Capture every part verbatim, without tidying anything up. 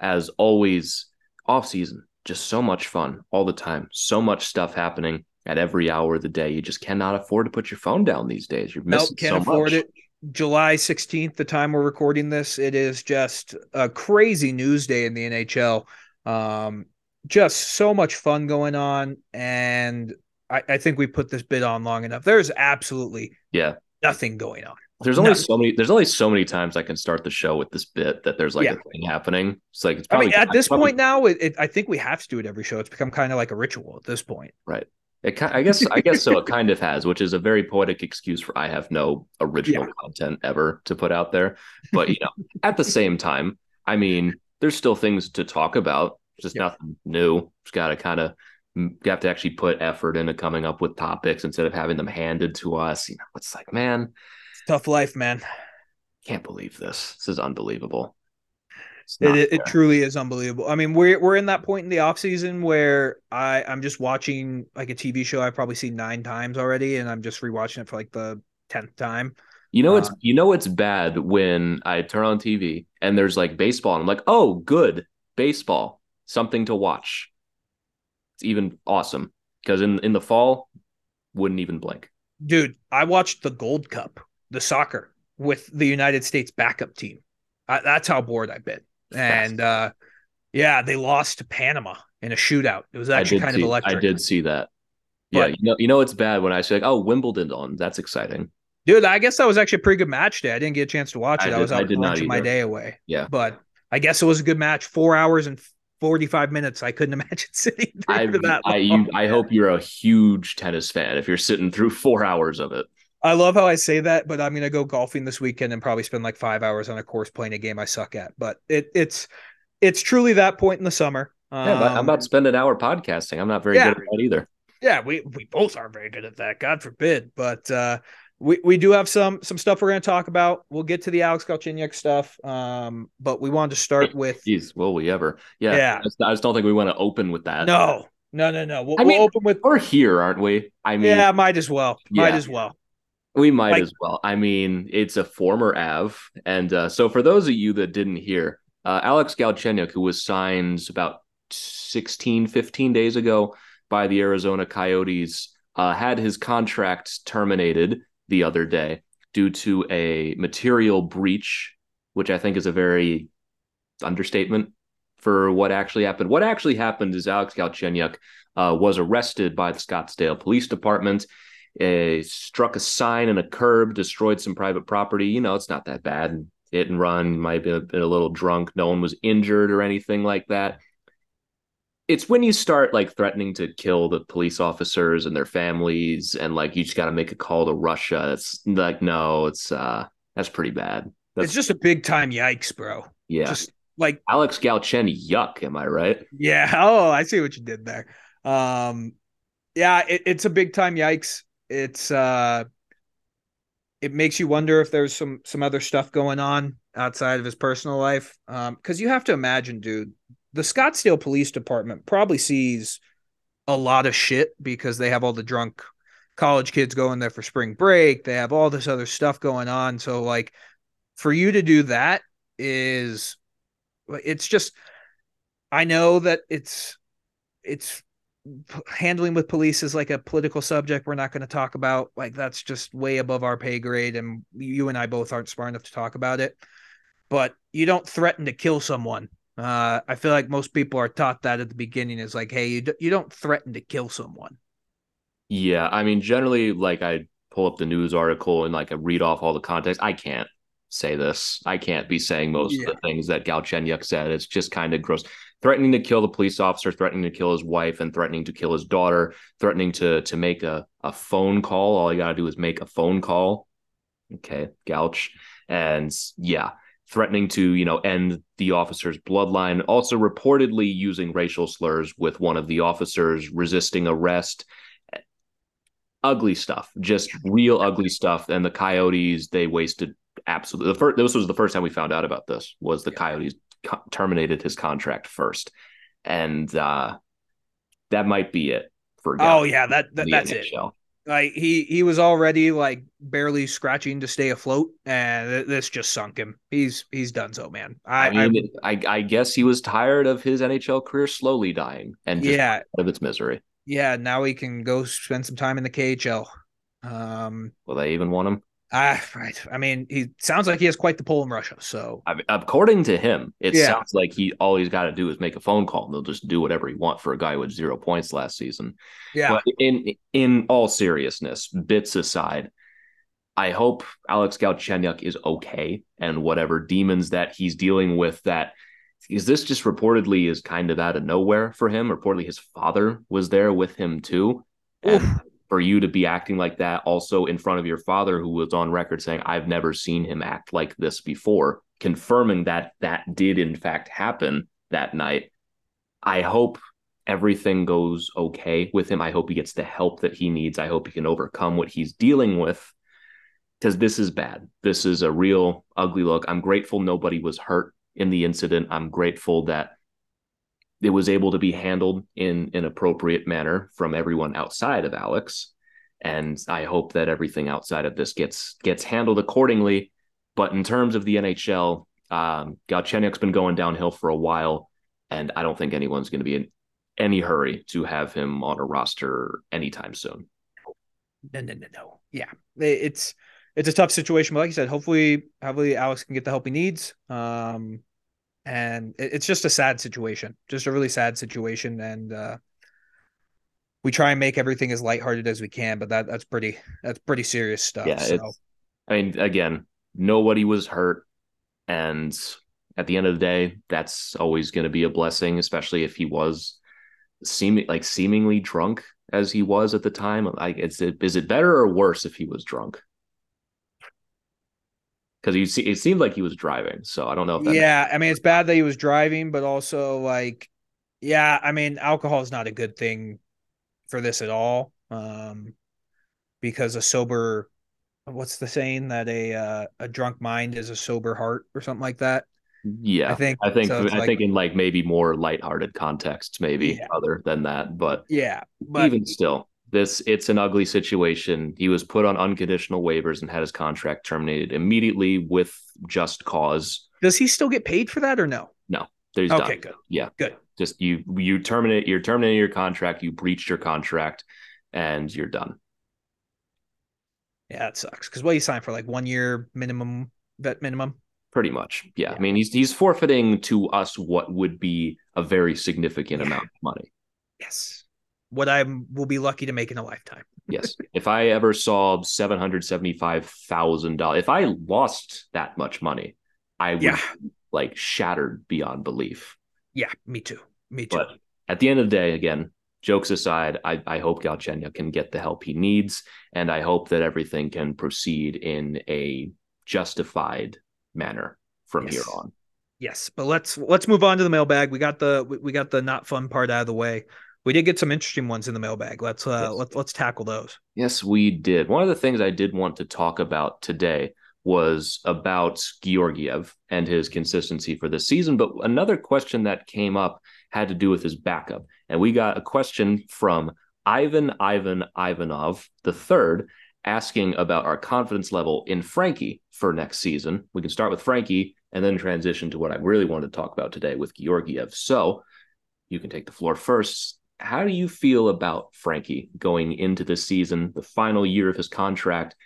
As always, offseason, just so much fun all the time. So much stuff happening at every hour of the day. You just cannot afford to put your phone down these days. You're missing nope, can't so afford much. It. July sixteenth, the time we're recording this, it is just a crazy news day in the N H L. Um, just so much fun going on, and I, I think we put this bit on long enough. There's absolutely yeah nothing going on. There's only no. so many. There's only so many times I can start the show with this bit that there's like yeah. a thing happening. It's like it's probably I mean, at this probably, point now. It, it, I think we have to do it every show. It's become kind of like a ritual at this point, right? It, I guess. I guess so. It kind of has, which is a very poetic excuse for I have no original yeah. content ever to put out there. But you know, at the same time, I mean, there's still things to talk about. It's just yeah. nothing new. Just got to kind of. You have to actually put effort into coming up with topics instead of having them handed to us. You know, it's like, man. Tough life, man. Can't believe this. This is unbelievable. It, it truly is unbelievable. I mean, we're we're in that point in the offseason where I, I'm just watching like a T V show I've probably seen nine times already, and I'm just rewatching it for like the tenth time. You know, it's uh, you know it's bad when I turn on T V and there's like baseball, and I'm like, oh, good baseball, something to watch. It's even awesome because in in the fall, wouldn't even blink. Dude, I watched the Gold Cup. The soccer with the United States backup team. I, that's how bored I've been. And uh, yeah, they lost to Panama in a shootout. It was actually kind see, of electric. I did see that. But, yeah, you know, you know it's bad when I say, like, oh, Wimbledon on. That's exciting. Dude, I guess that was actually a pretty good match day. I didn't get a chance to watch it. I, I did, was out watching my day away. Yeah. But I guess it was a good match. Four hours and forty-five minutes. I couldn't imagine sitting there I, for that I, long. I, you, I hope you're a huge tennis fan if you're sitting through four hours of it. I love how I say that, but I'm going to go golfing this weekend and probably spend like five hours on a course playing a game I suck at. But it, it's it's truly that point in the summer. Um, yeah, but I'm about to spend an hour podcasting. I'm not very yeah, good at that either. Yeah, we we both aren't very good at that. God forbid. But uh, we, we do have some some stuff we're going to talk about. We'll get to the Alex Galchenyuk stuff. Um, but we wanted to start with. Jeez, will we ever? Yeah. yeah. I, just, I just don't think we want to open with that. No, no, no, no. We'll, I mean, we'll open with. We're here, aren't we? I mean, yeah, might as well. Yeah. Might as well. We might like, as well. I mean, it's a former Av. And uh, so for those of you that didn't hear, uh, Alex Galchenyuk, who was signed about sixteen, fifteen days ago by the Arizona Coyotes, uh, had his contract terminated the other day due to a material breach, which I think is a very understatement for what actually happened. What actually happened is Alex Galchenyuk uh, was arrested by the Scottsdale Police Department. Uh, struck a sign and a curb, destroyed some private property. You know, it's not that bad. Hit and run, might have been a little drunk. No one was injured or anything like that. It's when you start like threatening to kill the police officers and their families, and like you just got to make a call to Russia. It's like, no, it's uh, that's pretty bad. That's, it's just a big time yikes, bro. Yeah, just like Alex Galchenyuk. Am I right? Yeah. Oh, I see what you did there. Um, yeah, it, it's a big time yikes. It's uh, it makes you wonder if there's some some other stuff going on outside of his personal life. Um, because you have to imagine, dude, the Scottsdale Police Department probably sees a lot of shit because they have all the drunk college kids going there for spring break. They have all this other stuff going on. So, like, for you to do that is, it's just, I know that it's it's. handling with police is like a political subject we're not going to talk about. Like, that's just way above our pay grade, and you and I both aren't smart enough to talk about it. But you don't threaten to kill someone Uh, I feel like most people are taught that at the beginning is like, hey, you, d- you don't threaten to kill someone. Yeah, I mean, generally, like I pull up the news article and like I read off all the context. I can't say this. I can't be saying most yeah. of the things that Galchenyuk said. It's just kind of gross. Threatening to kill the police officer, threatening to kill his wife, and threatening to kill his daughter, threatening to to make a, a phone call. All you got to do is make a phone call. Okay, Galch. And yeah, threatening to, you know, end the officer's bloodline. Also reportedly using racial slurs with one of the officers, resisting arrest. Ugly stuff, just real ugly stuff. And the Coyotes, they wasted absolutely the first. This was the first time we found out about this. Was the yeah. Coyotes co- terminated his contract first, and uh, that might be it for. Galchenyuk. Oh yeah, that, that that's N H L. It. Like he he was already like barely scratching to stay afloat, and this just sunk him. He's he's done so, man. I I, mean, I, I I guess he was tired of his N H L career slowly dying and just yeah. out of its misery. Yeah, now he can go spend some time in the K H L. Um, Will they even want him? Ah, right. I mean, he sounds like he has quite the pull in Russia. So, I mean, according to him, it yeah. sounds like he all he's got to do is make a phone call, and they'll just do whatever he wants for a guy with zero points last season. Yeah. But in in all seriousness, bits aside, I hope Alex Galchenyuk is okay, and whatever demons that he's dealing with that. Because this just reportedly is kind of out of nowhere for him. Reportedly, his father was there with him, too. And Oof. for you to be acting like that also in front of your father, who was on record saying, I've never seen him act like this before, confirming that that did, in fact, happen that night. I hope everything goes okay with him. I hope he gets the help that he needs. I hope he can overcome what he's dealing with, because this is bad. This is a real ugly look. I'm grateful nobody was hurt in the incident. I'm grateful that it was able to be handled in an appropriate manner from everyone outside of Alex. And I hope that everything outside of this gets gets handled accordingly. But in terms of the N H L, um, Galchenyuk's been going downhill for a while, and I don't think anyone's going to be in any hurry to have him on a roster anytime soon. No, no, no, no. Yeah, it's... It's a tough situation, but like you said, hopefully, hopefully Alex can get the help he needs. Um, and it, it's just a sad situation, just a really sad situation. And uh, we try and make everything as lighthearted as we can, but that that's pretty that's pretty serious stuff. Yeah, so. it's, I mean, again, nobody was hurt, and at the end of the day, that's always going to be a blessing, especially if he was seeming like seemingly drunk as he was at the time. Like, it's it, is it better or worse if he was drunk? Because you see, it seemed like he was driving, so I don't know if that. Yeah, I mean, it's bad that he was driving, but also like, yeah, I mean, alcohol is not a good thing for this at all. Um, because a sober, what's the saying that a uh, a drunk mind is a sober heart or something like that. Yeah, I think I think so I like, think in like maybe more lighthearted contexts, maybe yeah. other than that, but yeah, but even still. This it's an ugly situation. He was put on unconditional waivers and had his contract terminated immediately with just cause. Does he still get paid for that or no? No, there's okay, done. Good. Yeah, good. Just you, you terminate. You're terminating your contract. You breached your contract, and you're done. Yeah, it sucks because what you signed for like one year minimum, vet minimum. Pretty much. Yeah. yeah, I mean he's he's forfeiting to us what would be a very significant yeah. amount of money. Yes. What I will be lucky to make in a lifetime. Yes. If I ever saw seven hundred seventy-five thousand dollars, if I lost that much money, I would yeah. be like shattered beyond belief. Yeah, me too. Me too. But at the end of the day, again, jokes aside, I, I hope Galchenyuk can get the help he needs. And I hope that everything can proceed in a justified manner from yes. here on. Yes. But let's, let's move on to the mailbag. We got the, we got the not fun part out of the way. We did get some interesting ones in the mailbag. Let's uh, yes. let's let's tackle those. Yes, we did. One of the things I did want to talk about today was about Georgiev and his consistency for this season. But another question that came up had to do with his backup, and we got a question from Ivan Ivan Ivanov the third asking about our confidence level in Frankie for next season. We can start with Frankie and then transition to what I really wanted to talk about today with Georgiev. So you can take the floor first. How do you feel about Frankie going into this season, the final year of his contract,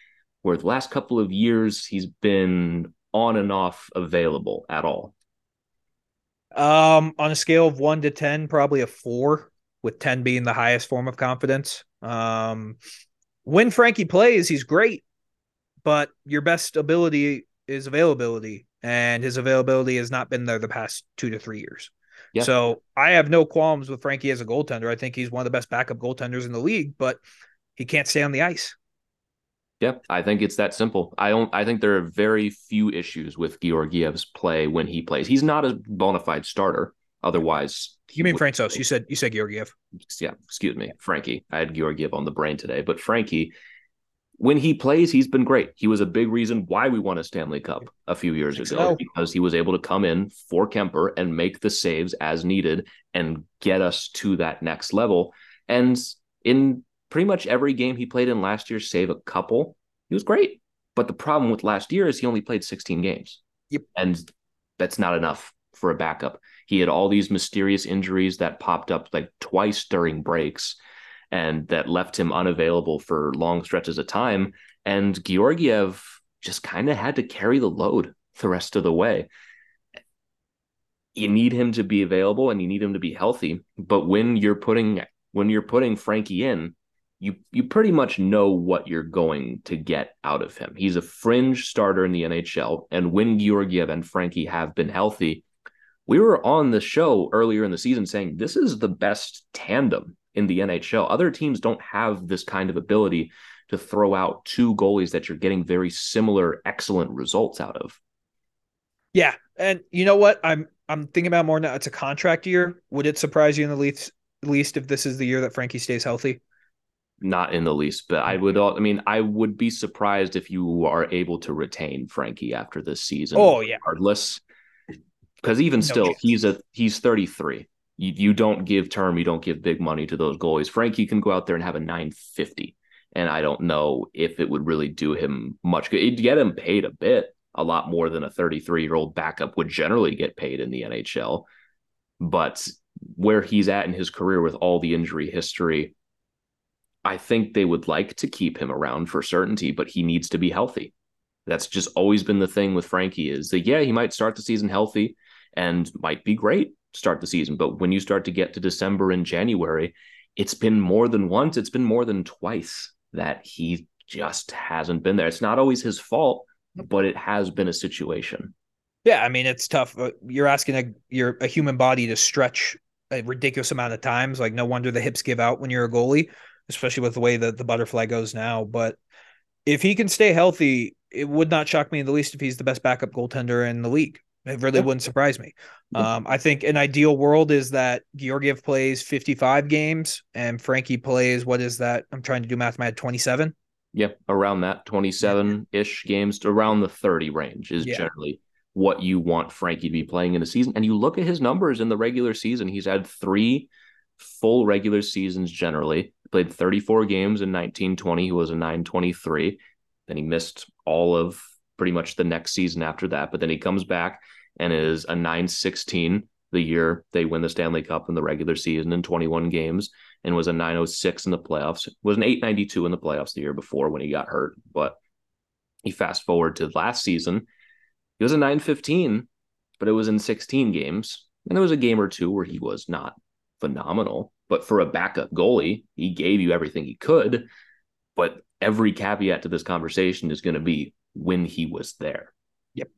where the last couple of years he's been on and off available at all? Um, on a scale of one to ten, probably a four, with ten being the highest form of confidence. Um, when Frankie plays, he's great, but your best ability is availability, and his availability has not been there the past two to three years. Yeah. So I have no qualms with Frankie as a goaltender. I think he's one of the best backup goaltenders in the league, but he can't stay on the ice. Yep, I think it's that simple. I don't. I think there are very few issues with Georgiev's play when he plays. He's not a bona fide starter. Otherwise, you mean Francouz? You said you said Georgiev. Yeah, excuse me, Frankie. I had Georgiev on the brain today, but Frankie, when he plays, he's been great. He was a big reason why we won a Stanley Cup a few years ago, so. because he was able to come in for Kemper and make the saves as needed and get us to that next level. And in pretty much every game he played in last year, save a couple, he was great. But the problem with last year is he only played sixteen games. Yep. And that's not enough for a backup. He had all these mysterious injuries that popped up like twice during breaks and that left him unavailable for long stretches of time. And Georgiev just kind of had to carry the load the rest of the way. You need him to be available and you need him to be healthy. But when you're putting when you're putting Frankie in, You you pretty much know what you're going to get out of him. He's a fringe starter in the N H L, and when Georgiev and Frankie have been healthy, we were on the show earlier in the season saying this is the best tandem in the N H L. Other teams don't have this kind of ability to throw out two goalies that you're getting very similar, excellent results out of. Yeah, and you know what? I'm I'm thinking about more now. It's a contract year. Would it surprise you in the least, least if this is the year that Frankie stays healthy? Not in the least, but I would, I mean, I would be surprised if you are able to retain Frankie after this season. Oh yeah. Regardless. Because even no still, chance. he's a, he's thirty-three. You, you don't give term. You don't give big money to those goalies. Frankie can go out there and have a nine fifty. And I don't know if it would really do him much good. It'd get him paid a bit, a lot more than a thirty-three year old backup would generally get paid in the N H L, but where he's at in his career with all the injury history, I think they would like to keep him around for certainty, but he needs to be healthy. That's just always been the thing with Frankie is that, yeah, he might start the season healthy and might be great start the season. But when you start to get to December and January, it's been more than once. It's been more than twice that he just hasn't been there. It's not always his fault, but it has been a situation. Yeah. I mean, it's tough. You're asking a, you're a human body to stretch a ridiculous amount of times. Like no wonder the hips give out when you're a goalie, especially with the way that the butterfly goes now. But if he can stay healthy, it would not shock me in the least if he's the best backup goaltender in the league. It really yeah. wouldn't surprise me. Yeah. Um, I think an ideal world is that Georgiev plays fifty-five games and Frankie plays, what is that? I'm trying to do math in my head, twenty-seven? Yeah, around that, twenty-seven-ish games, around the thirty range is yeah. generally what you want Frankie to be playing in a season. And you look at his numbers in the regular season, he's had three full regular seasons generally. Played thirty-four games in nineteen twenty. He was a nine twenty-three. Then he missed all of pretty much the next season after that. But then he comes back and is a nine sixteen the year they win the Stanley Cup in the regular season in twenty-one games, and was a nine oh six in the playoffs. Was an eight ninety-two in the playoffs the year before when he got hurt. But you fast forward to last season, he was a nine fifteen, but it was in sixteen games. And there was a game or two where he was not phenomenal. But for a backup goalie, he gave you everything he could. But every caveat to this conversation is going to be when he was there. Yep.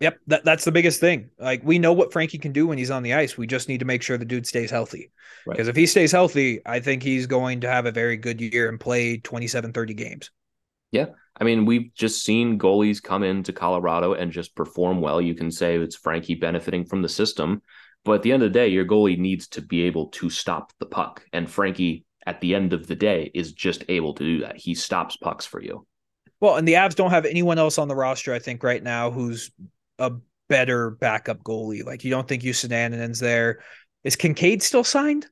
Yep. That, that's the biggest thing. Like, we know what Frankie can do when he's on the ice. We just need to make sure the dude stays healthy. Because right. if he stays healthy, I think he's going to have a very good year and play twenty-seven, thirty games. Yeah. I mean, we've just seen goalies come into Colorado and just perform well. You can say it's Frankie benefiting from the system. But at the end of the day, your goalie needs to be able to stop the puck. And Frankie, at the end of the day, is just able to do that. He stops pucks for you. Well, and the Avs don't have anyone else on the roster, I think, right now who's a better backup goalie. Like, you don't think Justus Annunen's there. Is Kincaid still signed?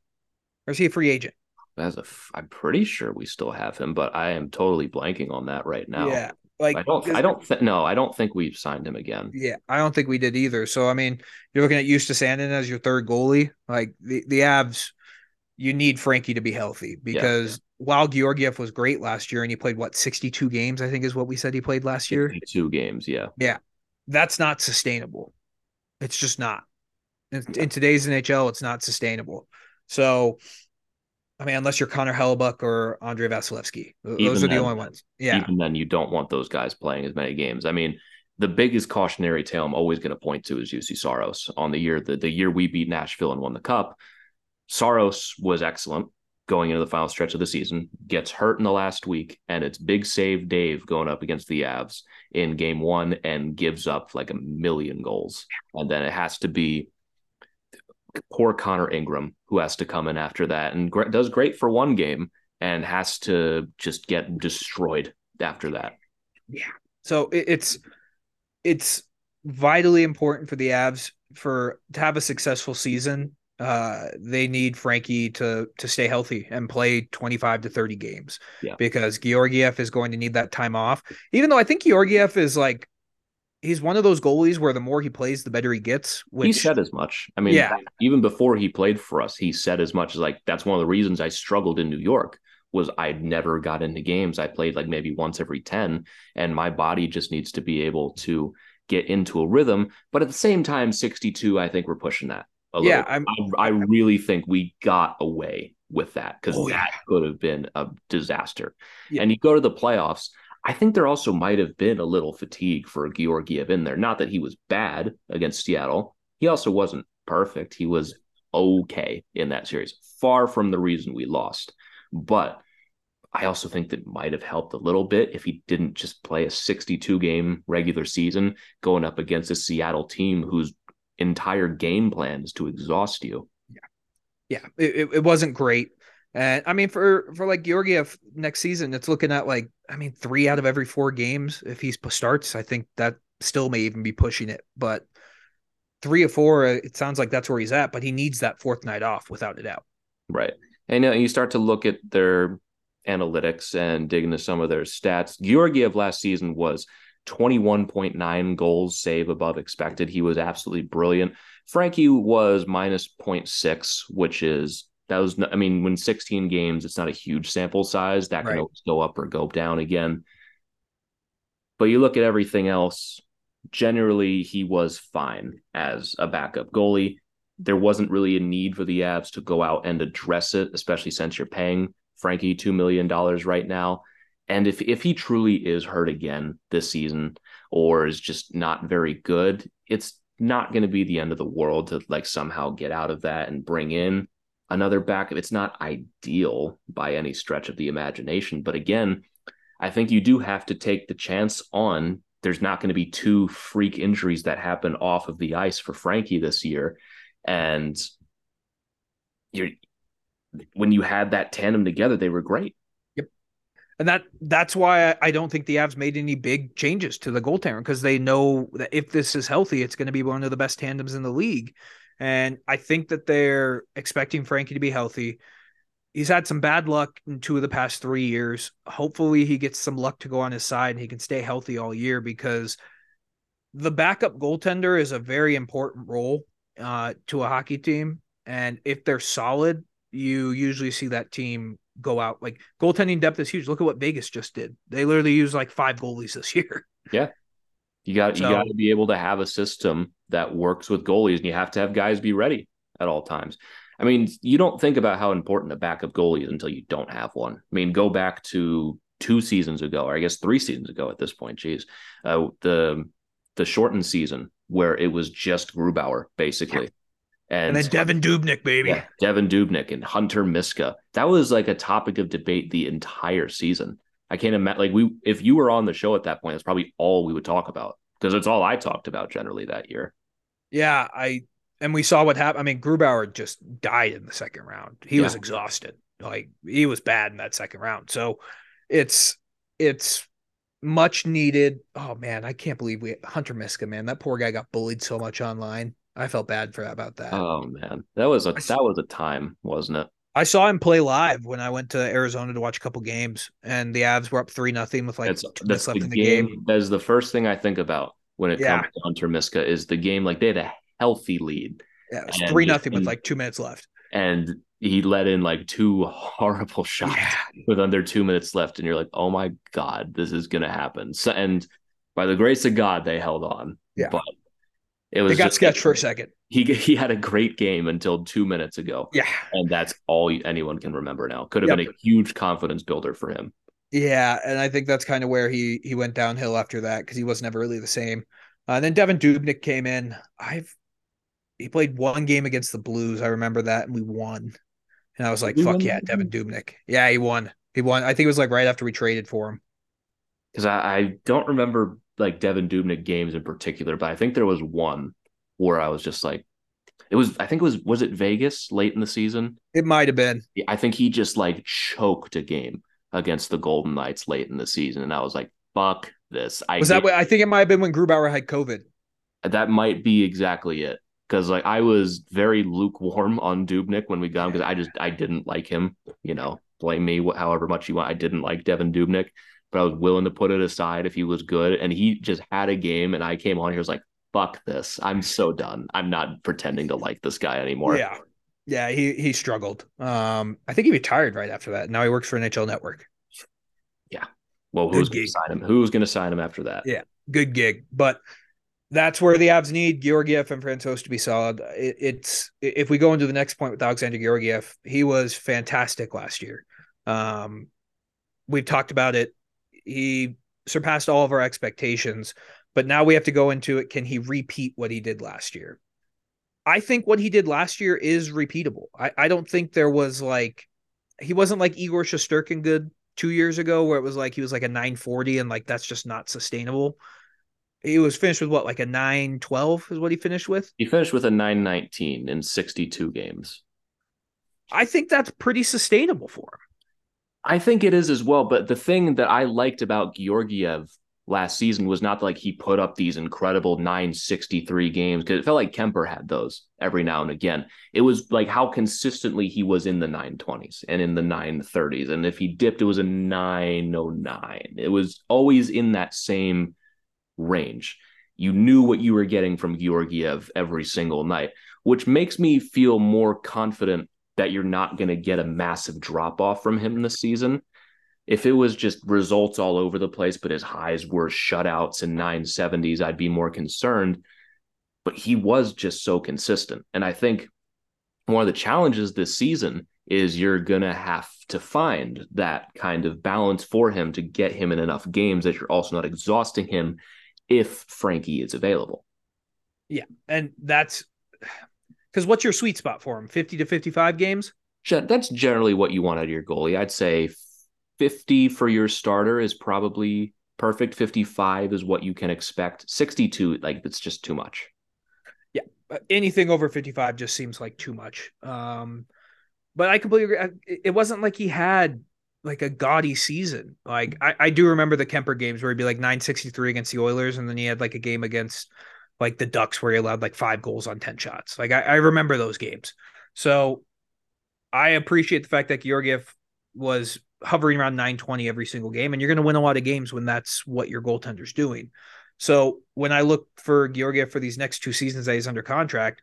Or is he a free agent? As a f- I'm pretty sure we still have him, but I am totally blanking on that right now. Yeah. Like, I don't, I don't think, no, I don't think we've signed him again. Yeah, I don't think we did either. So, I mean, you're looking at Justus Annunen as your third goalie. Like, the, the Avs, you need Frankie to be healthy because yeah. while Georgiev was great last year and he played, what, sixty-two games, I think is what we said he played last year? sixty-two games, yeah. Yeah, that's not sustainable. It's just not. in today's N H L, it's not sustainable. So, I mean, unless you're Connor Hellebuyck or Andre Vasilevsky, those even are the then, only ones. Yeah. Even then, you don't want those guys playing as many games. I mean, the biggest cautionary tale I'm always going to point to is Jussi Saros. On the year, the, the year we beat Nashville and won the Cup, Saros was excellent going into the final stretch of the season, gets hurt in the last week, and it's big save Dave going up against the Avs in game one and gives up like a million goals. And then it has to be poor Connor Ingram, who has to come in after that and gr- does great for one game and has to just get destroyed after that. Yeah. So it, it's it's vitally important for the Avs for to have a successful season. Uh, they need Frankie to to stay healthy and play twenty-five to thirty games yeah. because Georgiev is going to need that time off. Even though I think Georgiev is like, he's one of those goalies where the more he plays, the better he gets. Which, he said as much. I mean, yeah. even before he played for us, he said as much as like, that's one of the reasons I struggled in New York was I never got into games. I played like maybe once every ten, and my body just needs to be able to get into a rhythm. But at the same time, sixty-two, I think we're pushing that. A yeah, I'm, I, I really think we got away with that because oh, that yeah. could have been a disaster. Yeah. And you go to the playoffs, I think there also might have been a little fatigue for Georgiev in there. Not that he was bad against Seattle. He also wasn't perfect. He was okay in that series, far from the reason we lost. But I also think that might have helped a little bit if he didn't just play a sixty-two-game regular season going up against a Seattle team who's entire game plans to exhaust you. Yeah. Yeah. It, it wasn't great. And I mean, for, for like Georgiev next season, it's looking at like, I mean, three out of every four games, if he starts, I think that still may even be pushing it, but three or four, it sounds like that's where he's at, but he needs that fourth night off without a doubt. Right. And you know, you start to look at their analytics and dig into some of their stats. Georgiev last season was twenty-one point nine goals save above expected. He was absolutely brilliant. Frankie was minus zero point six, which is, that was, I mean, when sixteen games, it's not a huge sample size. That can right. always go up or go down again. But you look at everything else, generally, he was fine as a backup goalie. There wasn't really a need for the Avs to go out and address it, especially since you're paying Frankie two million dollars right now. And if, if he truly is hurt again this season or is just not very good, it's not going to be the end of the world to like somehow get out of that and bring in another backup. It's not ideal by any stretch of the imagination. But again, I think you do have to take the chance on there's not going to be two freak injuries that happen off of the ice for Frankie this year. And you're, when you had that tandem together, they were great. And that that's why I don't think the Avs made any big changes to the goaltender, because they know that if this is healthy, it's going to be one of the best tandems in the league. And I think that they're expecting Frankie to be healthy. He's had some bad luck in two of the past three years. Hopefully he gets some luck to go on his side and he can stay healthy all year, because the backup goaltender is a very important role uh, to a hockey team. And if they're solid, you usually see that team go out. Like, goaltending depth is huge. Look at what Vegas just did. They literally used like five goalies this year. Yeah. You got, so, you got to be able to have a system that works with goalies, and you have to have guys be ready at all times. I mean, you don't think about how important a backup goalie is until you don't have one. I mean, go back to two seasons ago, or I guess three seasons ago at this point, geez, uh, the, the shortened season where it was just Grubauer basically. Yeah. And, and then Devin Dubnik, baby. Yeah, Devin Dubnik and Hunter Miska. That was like a topic of debate the entire season. I can't imagine, like, we, if you were on the show at that point, that's probably all we would talk about, because it's all I talked about generally that year. Yeah, I and we saw what happened. I mean, Grubauer just died in the second round. He yeah. was exhausted. Like, he was bad in that second round. So it's it's much needed. Oh man, I can't believe we Hunter Miska, man. That poor guy got bullied so much online. I felt bad for about that. Oh man, that was a that was a time, wasn't it? I saw him play live when I went to Arizona to watch a couple games, and the Avs were up three nothing with like that's, two that's minutes the left in the game. game. That is the first thing I think about when it yeah. comes to Hunter Miska is the game. Like, they had a healthy lead. Yeah, it was three nothing with like two minutes left, and he let in like two horrible shots yeah. with under two minutes left, and you're like, oh my god, this is gonna happen. So, and by the grace of God, they held on. Yeah. But It was they got just, sketched for a second. He he had a great game until two minutes ago. Yeah. And that's all anyone can remember now. Could have yep. been a huge confidence builder for him. Yeah, and I think that's kind of where he he went downhill after that, because he was never really the same. Uh, and then Devin Dubnik came in. I've He played one game against the Blues. I remember that, and we won. And I was like, fuck yeah, Devin Dubnik. Yeah, he won. He won. I think it was like right after we traded for him. Because I, I don't remember like Devin Dubnik games in particular, but I think there was one where I was just like, it was, I think it was, was it Vegas late in the season? It might have been. I think he just like choked a game against the Golden Knights late in the season. And I was like, fuck this. I was that what, I think it might have been when Grubauer had COVID. That might be exactly it. Because like I was very lukewarm on Dubnik when we got him, because I just I didn't like him. You know, blame me however much you want. I didn't like Devin Dubnik, but I was willing to put it aside if he was good. And he just had a game, and I came on here was like, "Fuck this! I'm so done. I'm not pretending to like this guy anymore." Yeah, yeah. He he struggled. Um, I think he retired right after that. Now he works for N H L Network. Yeah. Well, who's going to sign him? Who's going to sign him after that? Yeah, good gig, but. That's where the Avs need Georgiev and Francouz to be solid. It, it's if we go into the next point with Alexander Georgiev, he was fantastic last year. Um, we've talked about it. He surpassed all of our expectations, but now we have to go into it. Can he repeat what he did last year? I think what he did last year is repeatable. I, I don't think there was like he wasn't like Igor Shesterkin good two years ago, where it was like he was like a nine forty and like that's just not sustainable. He was finished with what, like a nine twelve is what he finished with? He finished with a nine nineteen in sixty-two games. I think that's pretty sustainable for him. I think it is as well. But the thing that I liked about Georgiev last season was not like he put up these incredible nine sixty-three games, because it felt like Kemper had those every now and again. It was like how consistently he was in the nine twenties and in the nine thirties. And if he dipped, it was a nine oh nine. It was always in that same range. You knew what you were getting from Georgiev every single night, which makes me feel more confident that you're not going to get a massive drop off from him this season. If it was just results all over the place, but his highs were shutouts and nine seventies, I'd be more concerned. But he was just so consistent. And I think one of the challenges this season is you're going to have to find that kind of balance for him to get him in enough games that you're also not exhausting him if Frankie is available. Yeah, and that's because what's your sweet spot for him? fifty to fifty-five games? That's generally what you want out of your goalie. I'd say fifty for your starter is probably perfect. fifty-five is what you can expect. sixty-two, like, it's just too much. Yeah, anything over fifty-five just seems like too much. Um, but I completely agree. It wasn't like he had like a gaudy season. Like I, I do remember the Kemper games where he'd be like nine sixty-three against the Oilers, and then he had like a game against like the Ducks where he allowed like five goals on ten shots. Like I, I remember those games. So I appreciate the fact that Georgiev was hovering around nine twenty every single game, and you're going to win a lot of games when that's what your goaltender's doing. So when I look for Georgiev for these next two seasons that he's under contract,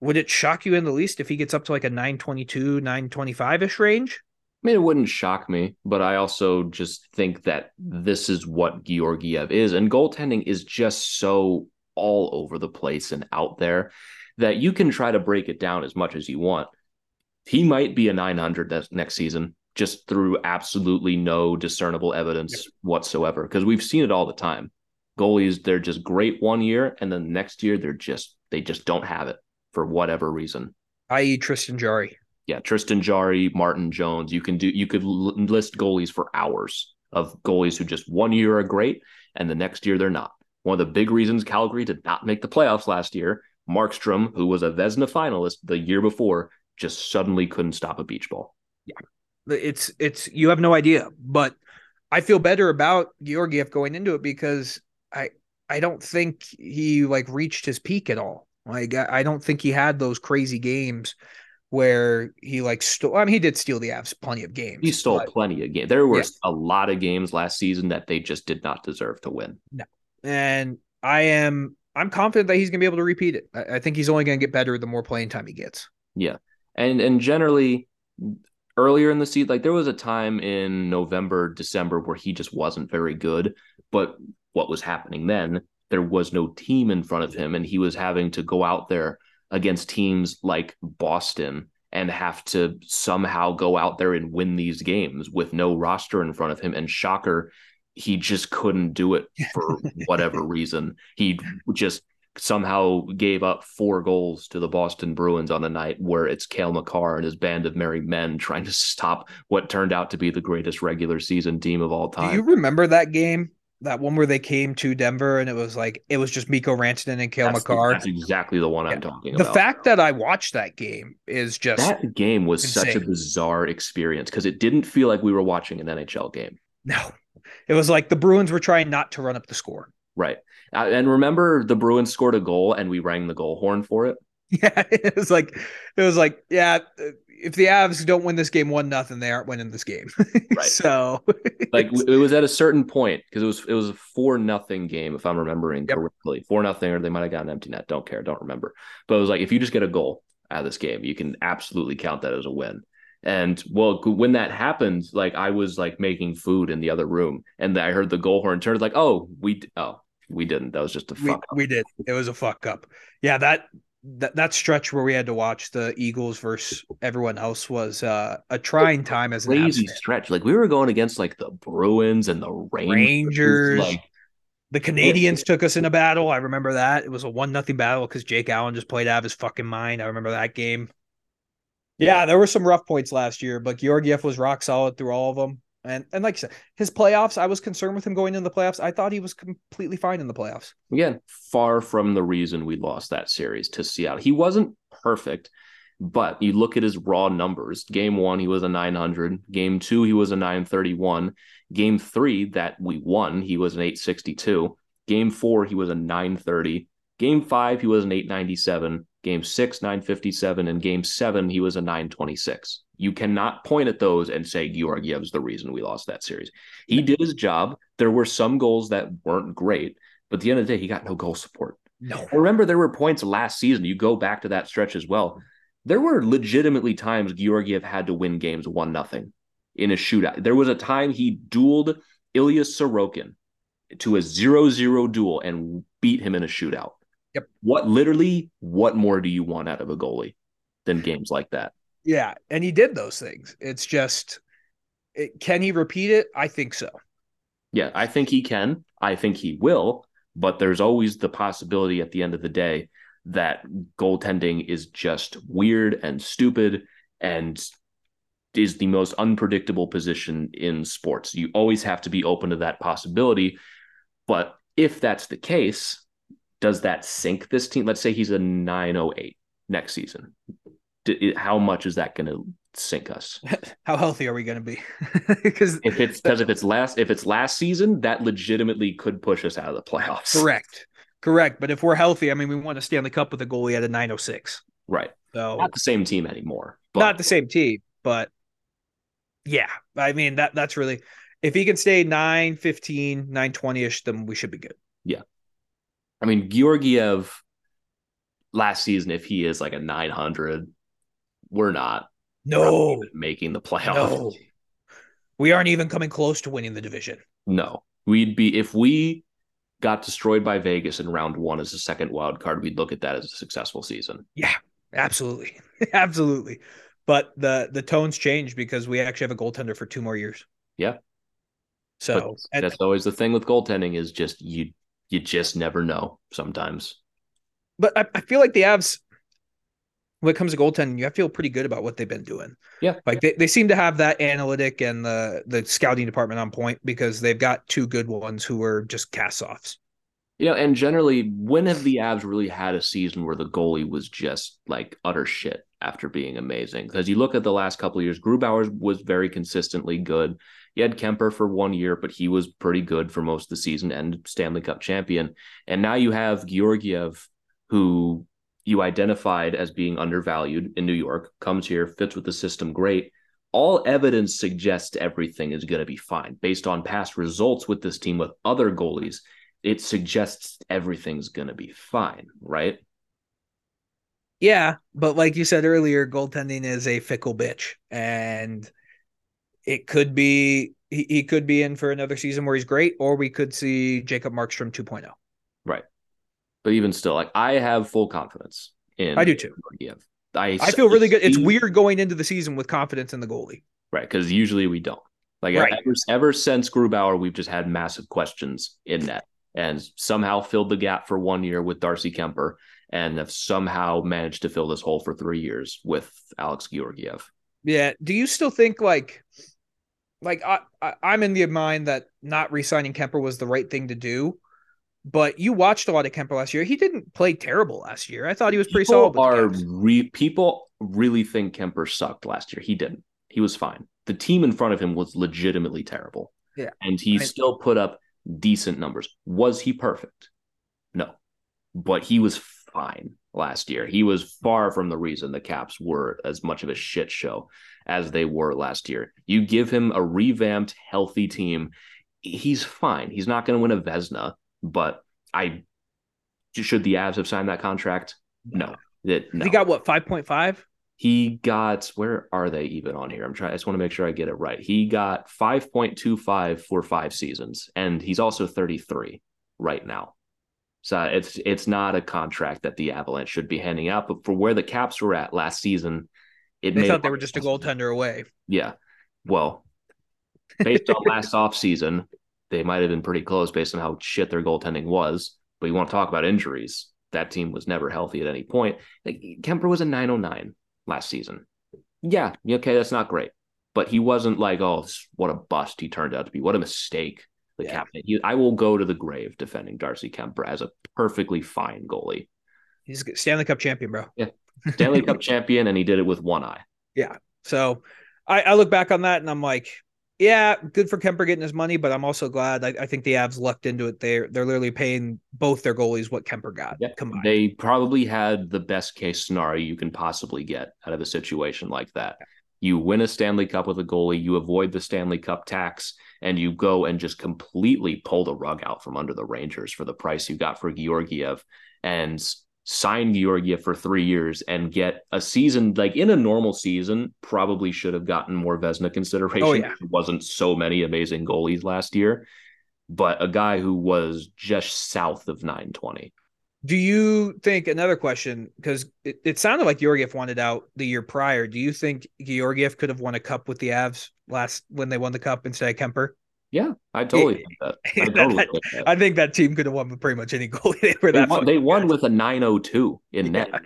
would it shock you in the least if he gets up to like a nine twenty-two, nine twenty-five-ish range? I mean, it wouldn't shock me, but I also just think that this is what Georgiev is. And goaltending is just so all over the place and out there that you can try to break it down as much as you want. He might be a nine hundred next season just through absolutely no discernible evidence yep. whatsoever, because we've seen it all the time. Goalies, they're just great one year, and then next year they're just they just don't have it for whatever reason. that is. Tristan Jarry. Yeah, Tristan Jarry, Martin Jones. You can do. You could list goalies for hours of goalies who just one year are great and the next year they're not. One of the big reasons Calgary did not make the playoffs last year, Markstrom, who was a Vezina finalist the year before, just suddenly couldn't stop a beach ball. Yeah, it's it's you have no idea. But I feel better about Georgiev going into it because I I don't think he like reached his peak at all. Like I, I don't think he had those crazy games where he like stole, I mean, he did steal the Avs plenty of games. He stole but, plenty of games. There were yeah. a lot of games last season that they just did not deserve to win. No, and I am, I'm confident that he's going to be able to repeat it. I, I think he's only going to get better the more playing time he gets. Yeah. And, and generally earlier in the season, like there was a time in November, December where he just wasn't very good, but what was happening then there was no team in front of him, and he was having to go out there against teams like Boston and have to somehow go out there and win these games with no roster in front of him. And shocker, he just couldn't do it for whatever reason. He just somehow gave up four goals to the Boston Bruins on a night where it's Cale Makar and his band of merry men trying to stop what turned out to be the greatest regular season team of all time. Do you remember that game? That one where they came to Denver and it was like, it was just Miko Rantanen and Cale Makar. That's exactly the one I'm yeah. talking the about. The fact that I watched that game is just That game was insane. Such a bizarre experience because it didn't feel like we were watching an N H L game. No, it was like the Bruins were trying not to run up the score. Right. Uh, and remember the Bruins scored a goal and we rang the goal horn for it. Yeah. It was like, it was like, yeah, if the Avs don't win this game one nothing, they aren't winning this game. Right. So like it was at a certain point because it was it was a four nothing game, if I'm remembering yep. correctly. Four nothing, or they might have got an empty net. Don't care, don't remember. But it was like if you just get a goal out of this game, you can absolutely count that as a win. And well, when that happened, like I was like making food in the other room, and I heard the goal horn turned. Like, oh, we oh we didn't. That was just a fuck we, up. We did. It was a fuck up. Yeah, that. That, that stretch where we had to watch the Eagles versus everyone else was uh, a trying time as an crazy stretch. Like we were going against like the Bruins and the Rangers. Rangers. Like, the Canadians took us in a battle. I remember that. It was a one nothing battle because Jake Allen just played out of his fucking mind. I remember that game. Yeah, there were some rough points last year, but Georgiev was rock solid through all of them. And and like I said, his playoffs, I was concerned with him going into the playoffs. I thought he was completely fine in the playoffs. Again, far from the reason we lost that series to Seattle. He wasn't perfect, but you look at his raw numbers. Game one, he was a nine hundred. Game two, he was a nine thirty-one. Game three, that we won, he was an eight sixty-two. Game four, he was a nine thirty. Game five, he was an eight ninety-seven. Game six, nine fifty-seven. And game seven, he was a nine twenty-six. You cannot point at those and say Georgiev's the reason we lost that series. He did his job. There were some goals that weren't great, but at the end of the day, he got no goal support. No. I remember there were points last season. You go back to that stretch as well. There were legitimately times Georgiev had to win games one nothing in a shootout. There was a time he dueled Ilya Sorokin to a zero zero duel and beat him in a shootout. Yep. What literally, what more do you want out of a goalie than games like that? Yeah, and he did those things. It's just, it, can he repeat it? I think so. Yeah, I think he can. I think he will. But there's always the possibility at the end of the day that goaltending is just weird and stupid and is the most unpredictable position in sports. You always have to be open to that possibility. But if that's the case, does that sink this team? Let's say he's a nine oh eight next season. How much is that going to sink us? How healthy are we going to be? Because if it's because if it's last if it's last season, that legitimately could push us out of the playoffs. Correct, correct. But if we're healthy, I mean, we won a Stanley Cup with a goalie at a nine oh six. Right. So not the same team anymore. But... Not the same team, but yeah, I mean that that's really if he can stay nine fifteen, nine twenty-ish, then we should be good. Yeah, I mean Georgiev last season, if he is like a nine hundred. We're not. No, we're not making the playoffs. No. We aren't even coming close to winning the division. No, we'd be if we got destroyed by Vegas in round one as the second wild card. We'd look at that as a successful season. Yeah, absolutely, absolutely. But the the tone's changed because we actually have a goaltender for two more years. Yeah. So and, that's always the thing with goaltending is just you you just never know sometimes. But I, I feel like the Avs. When it comes to goaltending, you feel pretty good about what they've been doing. Yeah. Like they, they seem to have that analytic and the, the scouting department on point because they've got two good ones who are just cast-offs. You know, and generally, when have the Avs really had a season where the goalie was just like utter shit after being amazing? Because you look at the last couple of years, Grubauer was very consistently good. You had Kemper for one year, but he was pretty good for most of the season and Stanley Cup champion. And now you have Georgiev, who... you identified as being undervalued in New York, comes here, fits with the system great. All evidence suggests everything is going to be fine. Based on past results with this team with other goalies, it suggests everything's going to be fine, right? Yeah, but like you said earlier, goaltending is a fickle bitch. And it could be, he, he could be in for another season where he's great, or we could see Jacob Markstrom two point oh. Right. But even still, like, I have full confidence in. I do too. Georgiev. I, I feel really good. It's weird going into the season with confidence in the goalie. Right. Because usually we don't. Like, right. ever, ever since Grubauer, we've just had massive questions in net, and somehow filled the gap for one year with Darcy Kemper, and have somehow managed to fill this hole for three years with Alex Georgiev. Yeah. Do you still think, like, like I, I, I'm in the mind that not re-signing Kemper was the right thing to do, but you watched a lot of Kemper last year. He didn't play terrible last year. I thought he was pretty people solid. Are re- people really think Kemper sucked last year. He didn't. He was fine. The team in front of him was legitimately terrible. Yeah. And he I mean, still put up decent numbers. Was he perfect? No. But he was fine last year. He was far from the reason the Caps were as much of a shit show as they were last year. You give him a revamped, healthy team, he's fine. He's not going to win a Vezina, but I should the Avs have signed that contract? No. It, no. He got what, five point five? He got, where are they even on here? I'm trying, I just want to make sure I get it right. He got five point two five for five seasons, and he's also thirty-three right now. So it's it's not a contract that the Avalanche should be handing out, but for where the Caps were at last season, it they made thought they were just a goaltender away. Yeah. Well, based on last offseason, they might have been pretty close based on how shit their goaltending was, but you want to talk about injuries. That team was never healthy at any point. Like, Kemper was a nine oh nine. Last season. Yeah, okay, that's not great. But he wasn't like, oh, what a bust he turned out to be. What a mistake. The yeah. captain. He, I will go to the grave defending Darcy Kemper as a perfectly fine goalie. He's a Stanley Cup champion, bro. Yeah, Stanley Cup champion, and he did it with one eye. Yeah, so I, I look back on that, and I'm like, yeah, good for Kemper getting his money, but I'm also glad. I, I think the Avs lucked into it. They're, they're literally paying both their goalies what Kemper got. Yep. Combined. They probably had the best case scenario you can possibly get out of a situation like that. Yeah. You win a Stanley Cup with a goalie, you avoid the Stanley Cup tax, and you go and just completely pull the rug out from under the Rangers for the price you got for Georgiev, and sign Georgiev for three years and get a season, like, in a normal season, probably should have gotten more Vezina consideration. Oh, yeah. There wasn't so many amazing goalies last year, but a guy who was just south of nine twenty. Do you think, another question, because it, it sounded like Georgiev wanted out the year prior. Do you think Georgiev could have won a cup with the Avs last when they won the cup instead of Kemper? Yeah, I totally think that. I, totally that, that. I think that team could have won with pretty much any goalie. They, were they that won, they won with a nine oh two in net. Yeah.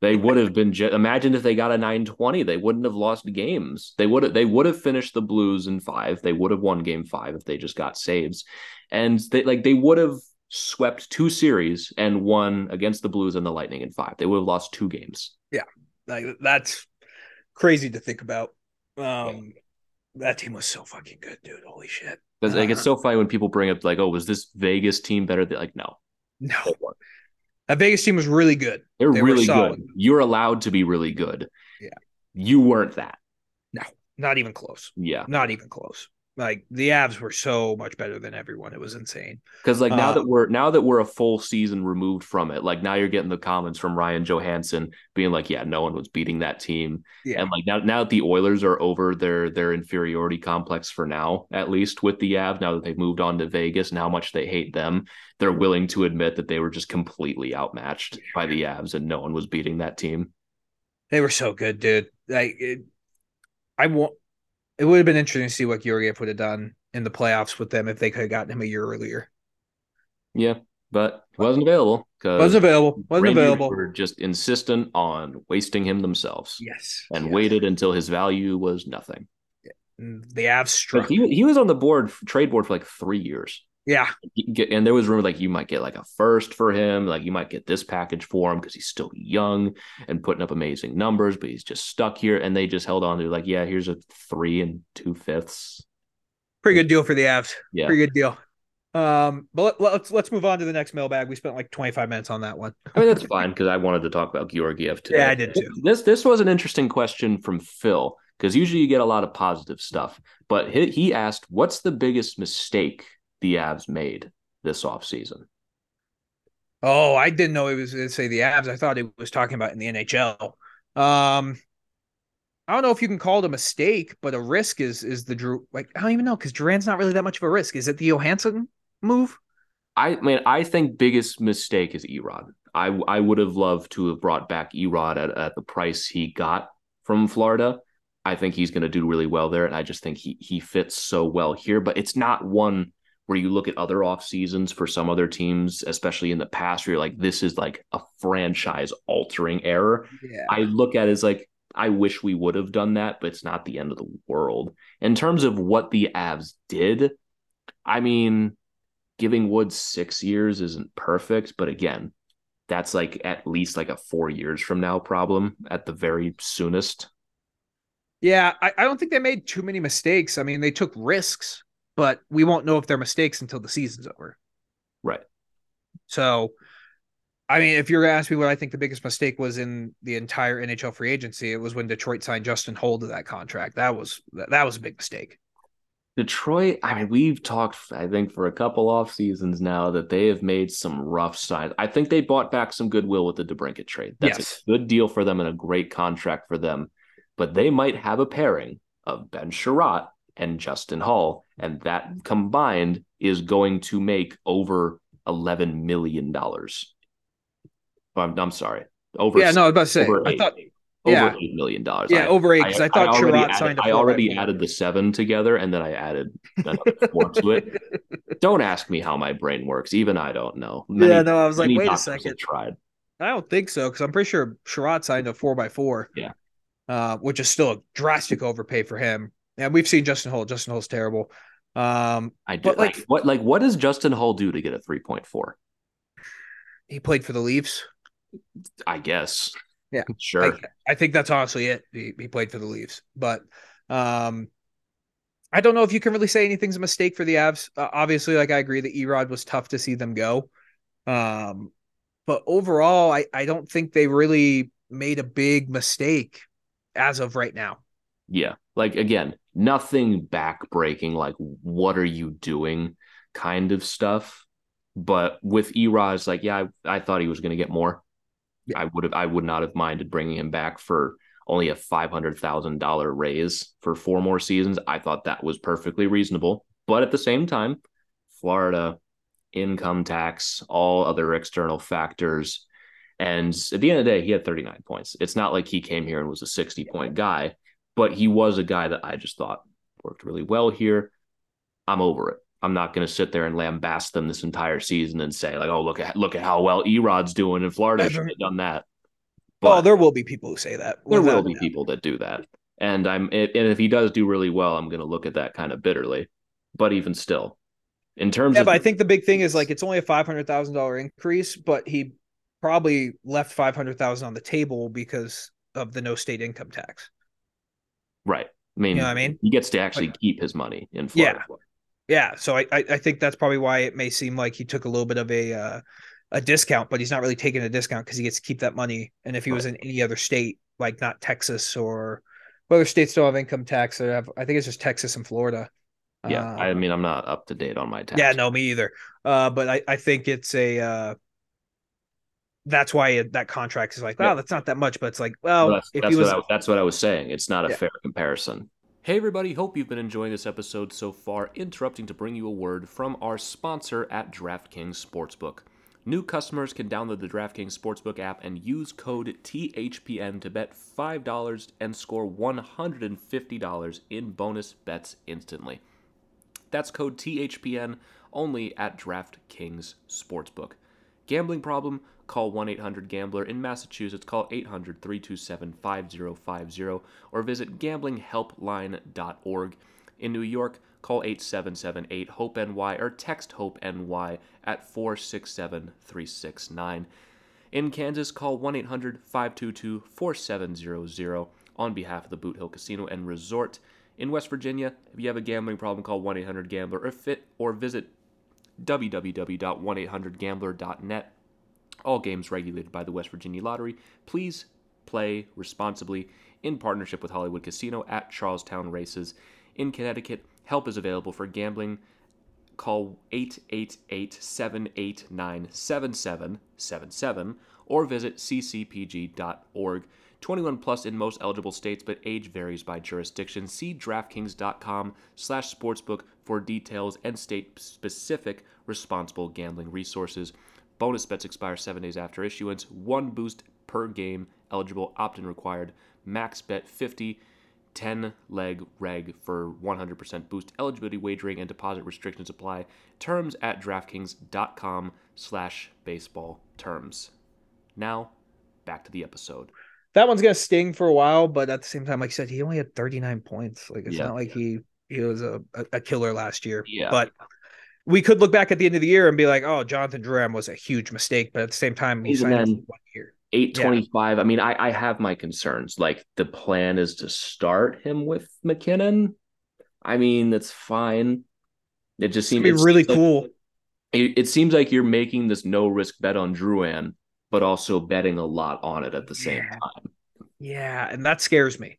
They would have been. Imagine if they got a nine twenty. They wouldn't have lost games. They would have. They would have finished the Blues in five. They would have won Game Five if they just got saves, and they like they would have swept two series and won against the Blues and the Lightning in five. They would have lost two games. Yeah, like, that's crazy to think about. Um, yeah. That team was so fucking good, dude. Holy shit. Because like, it's so funny when people bring up, like, oh, was this Vegas team better? They're like, no. No. That Vegas team was really good. They're they really good. You're allowed to be really good. Yeah. You weren't that. No. Not even close. Yeah. Not even close. Like, the Avs were so much better than everyone. It was insane. Because, like, now um, that we're now that we're a full season removed from it, like, now you're getting the comments from Ryan Johansson being like, yeah, no one was beating that team. Yeah. And, like, now now that the Oilers are over their their inferiority complex for now, at least with the Avs, now that they've moved on to Vegas and how much they hate them, they're willing to admit that they were just completely outmatched by the Avs and no one was beating that team. They were so good, dude. Like, it, I won't. It would have been interesting to see what Georgiev would have done in the playoffs with them if they could have gotten him a year earlier. Yeah, but wasn't available. Wasn't available. Wasn't Rangers available. Were just insistent on wasting him themselves. Yes, and yes. waited until his value was nothing. The Avs struck. He, he was on the board trade board for like three years. Yeah, and there was rumor like you might get like a first for him, like you might get this package for him because he's still young and putting up amazing numbers, but he's just stuck here. And they just held on to like, yeah, here's a three and two fifths. Pretty good deal for the Avs. Yeah, pretty good deal. Um, but let, let's let's move on to the next mailbag. We spent like twenty-five minutes on that one. I mean, that's fine because I wanted to talk about Georgiev today. Yeah, I did too. This this was an interesting question from Phil because usually you get a lot of positive stuff, but he, he asked, "What's the biggest mistake the Avs made this offseason?" Oh, I didn't know it was going to say the Avs. I thought it was talking about in the N H L. Um, I don't know if you can call it a mistake, but a risk is is the Drew. Like, I don't even know because Durant's not really that much of a risk. Is it the Johansson move? I mean, I think biggest mistake is Erod. I I would have loved to have brought back Erod at, at the price he got from Florida. I think he's going to do really well there, and I just think he he fits so well here. But it's not one where you look at other off seasons for some other teams, especially in the past, where you're like, this is like a franchise-altering error. Yeah. I look at it as like, I wish we would have done that, but it's not the end of the world. In terms of what the Avs did, I mean, giving Wood six years isn't perfect, but again, that's like at least like a four years from now problem at the very soonest. Yeah, I, I don't think they made too many mistakes. I mean, they took risks, but we won't know if they're mistakes until the season's over. Right. So, I mean, if you're going to ask me what I think the biggest mistake was in the entire N H L free agency, it was when Detroit signed Justin Holl to that contract. That was that was a big mistake. Detroit, I mean, we've talked, I think, for a couple off seasons now that they have made some rough signs. I think they bought back some goodwill with the DeBrincat trade. That's yes. a good deal for them and a great contract for them. But they might have a pairing of Ben Sherratt and Justin Holl, and that combined is going to make over eleven million dollars. I'm, I'm sorry. Over yeah, no, I was about to say. I eight, thought, over yeah. eight million dollars. Yeah, I, over eight, because I, I thought I Sherratt added, signed a I already added million. The seven together, and then I added another four to it. Don't ask me how my brain works. Even I don't know. Many, yeah, no, I was like, wait a second. Tried. I don't think so, because I'm pretty sure Sherratt signed a four by four. Yeah. Uh, which is still a drastic overpay for him. And we've seen Justin Holl. Justin Holl's terrible. Um, I do. But like, I, what, like, what does Justin Holl do to get a three point four? He played for the Leafs. I guess. Yeah, sure. I, I think that's honestly it. He, he played for the Leafs. But um, I don't know if you can really say anything's a mistake for the Avs. Uh, obviously, like, I agree that Erod was tough to see them go. Um, but overall, I, I don't think they really made a big mistake as of right now. Yeah. Like, again, nothing backbreaking, like, what are you doing kind of stuff. But with Erod, like, yeah, I, I thought he was going to get more. Yeah. I would have, I would not have minded bringing him back for only a five hundred thousand dollars raise for four more seasons. I thought that was perfectly reasonable. But at the same time, Florida, income tax, all other external factors. And at the end of the day, he had thirty-nine points. It's not like he came here and was a sixty-point guy, but he was a guy that I just thought worked really well here. I'm over it. I'm not going to sit there and lambaste them this entire season and say, like, oh, look at look at how well Erod's doing in Florida. I should have done that. But oh, there will be people who say that. There will be people that do that. And I'm and if he does do really well, I'm going to look at that kind of bitterly. But even still, in terms yeah, of... But I think the big thing is, like, it's only a five hundred thousand dollars increase, but he probably left five hundred thousand dollars on the table because of the no state income tax. Right. I mean, you know what I mean? He gets to actually like, keep his money in Florida. Yeah. Yeah, so I I think that's probably why it may seem like he took a little bit of a uh, a discount, but he's not really taking a discount because he gets to keep that money. And if he right. was in any other state, like not Texas or other states don't have income tax, or have, I think it's just Texas and Florida. Yeah, uh, I mean, I'm not up to date on my tax. Yeah, no, me either. Uh, but I, I think it's a uh, that's why it, that contract is like, wow, yeah. that's not that much, but it's like, well, well that's, if that's he was, what I, that's what I was saying. It's not a yeah. fair comparison. Hey everybody, hope you've been enjoying this episode so far, interrupting to bring you a word from our sponsor at DraftKings Sportsbook. New customers can download the DraftKings Sportsbook app and use code T H P N to bet five dollars and score one hundred fifty dollars in bonus bets instantly. That's code T H P N only at DraftKings Sportsbook. Gambling problem? Call one eight hundred gambler. In Massachusetts, call eight hundred three two seven five zero five zero or visit gambling help line dot org. In New York, call eight seven seven eight hope N Y or text HOPE-NY at four six seven three six nine. In Kansas, call one eight hundred five two two four seven zero zero on behalf of the Boot Hill Casino and Resort. In West Virginia, if you have a gambling problem, call one eight hundred gambler or fit or visit w w w dot one eight hundred gambler dot net. All games regulated by the West Virginia Lottery. Please play responsibly in partnership with Hollywood Casino at Charlestown Races. In Connecticut, help is available for gambling. Call eight eight eight seven eight nine seven seven seven seven or visit c c p g dot org twenty-one plus in most eligible states, but age varies by jurisdiction. See DraftKings dot com slash sportsbook for details and state-specific responsible gambling resources. Bonus bets expire seven days after issuance. One boost per game. Eligible opt-in required. Max bet fifty. ten-leg reg for one hundred percent boost. Eligibility, wagering, and deposit restrictions apply. Terms at DraftKings dot com slash baseball terms. Now, back to the episode. That one's going to sting for a while, but at the same time, like I said, he only had thirty-nine points. Like, it's yeah. not like he, he was a, a killer last year. Yeah. But we could look back at the end of the year and be like, oh, Jonathan Drouin was a huge mistake, but at the same time, he signed then- one year. eight twenty-five. Yeah. I mean, I, I have my concerns. Like, the plan is to start him with McKinnon. I mean, that's fine. It just seems it's really cool. Like, it, it seems like you're making this no risk bet on Drouin, but also betting a lot on it at the same yeah. time. Yeah. And that scares me.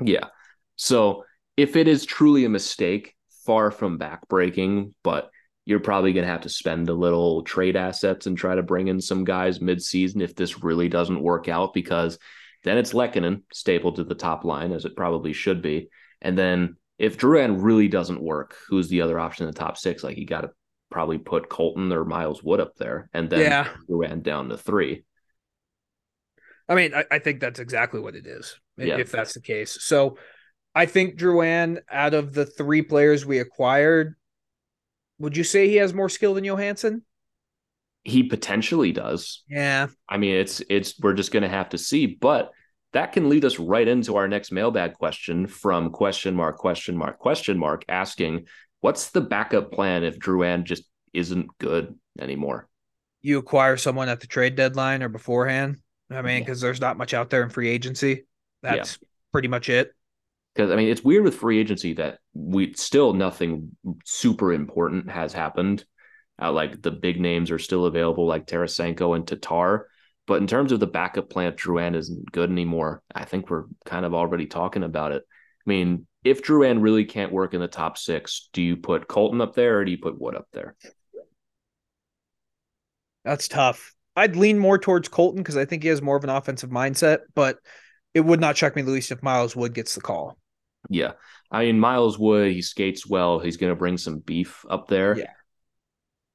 Yeah. So if it is truly a mistake, far from backbreaking, but you're probably going to have to spend a little trade assets and try to bring in some guys mid-season if this really doesn't work out, because then it's Lehkonen stapled to the top line, as it probably should be. And then if Drouin really doesn't work, who's the other option in the top six? Like, you got to probably put Colton or Miles Wood up there, and then yeah. Drouin down to three. I mean, I, I think that's exactly what it is, yeah. if that's the case. So I think Drouin, out of the three players we acquired, would you say he has more skill than Johansson? He potentially does. Yeah. I mean, it's it's we're just going to have to see, but that can lead us right into our next mailbag question from question mark, question mark, question mark, asking, what's the backup plan if Drouin just isn't good anymore? You acquire someone at the trade deadline or beforehand. I mean, because yeah. there's not much out there in free agency. That's yeah. pretty much it. Because, I mean, it's weird with free agency that we still nothing super important has happened. Uh, like, the big names are still available, like Tarasenko and Tatar. But in terms of the backup plan, if Drouin isn't good anymore, I think we're kind of already talking about it. I mean, if Drouin really can't work in the top six, do you put Colton up there or do you put Wood up there? That's tough. I'd lean more towards Colton because I think he has more of an offensive mindset, but it would not shock me the least if Miles Wood gets the call. Yeah. I mean, Miles Wood, he skates well. He's going to bring some beef up there. Yeah.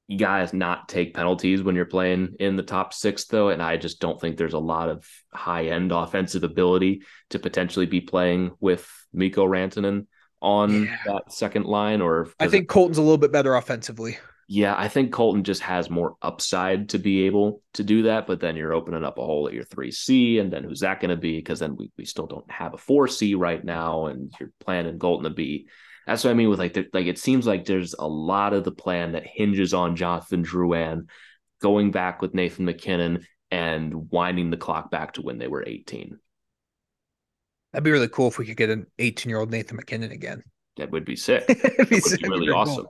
You guys not take penalties when you're playing in the top six, though, and I just don't think there's a lot of high-end offensive ability to potentially be playing with Miko Rantanen on yeah. that second line. Or I think Colton's a little bit better offensively. Yeah, I think Colton just has more upside to be able to do that, but then you're opening up a hole at your three C, and then who's that going to be? Because then we, we still don't have a four C right now, and you're planning Colton to be. That's what I mean with, like, the, like it seems like there's a lot of the plan that hinges on Jonathan Drouin going back with Nathan McKinnon and winding the clock back to when they were eighteen. That'd be really cool if we could get an eighteen-year-old Nathan McKinnon again. That would be sick. That would sick. be really awesome. Cool.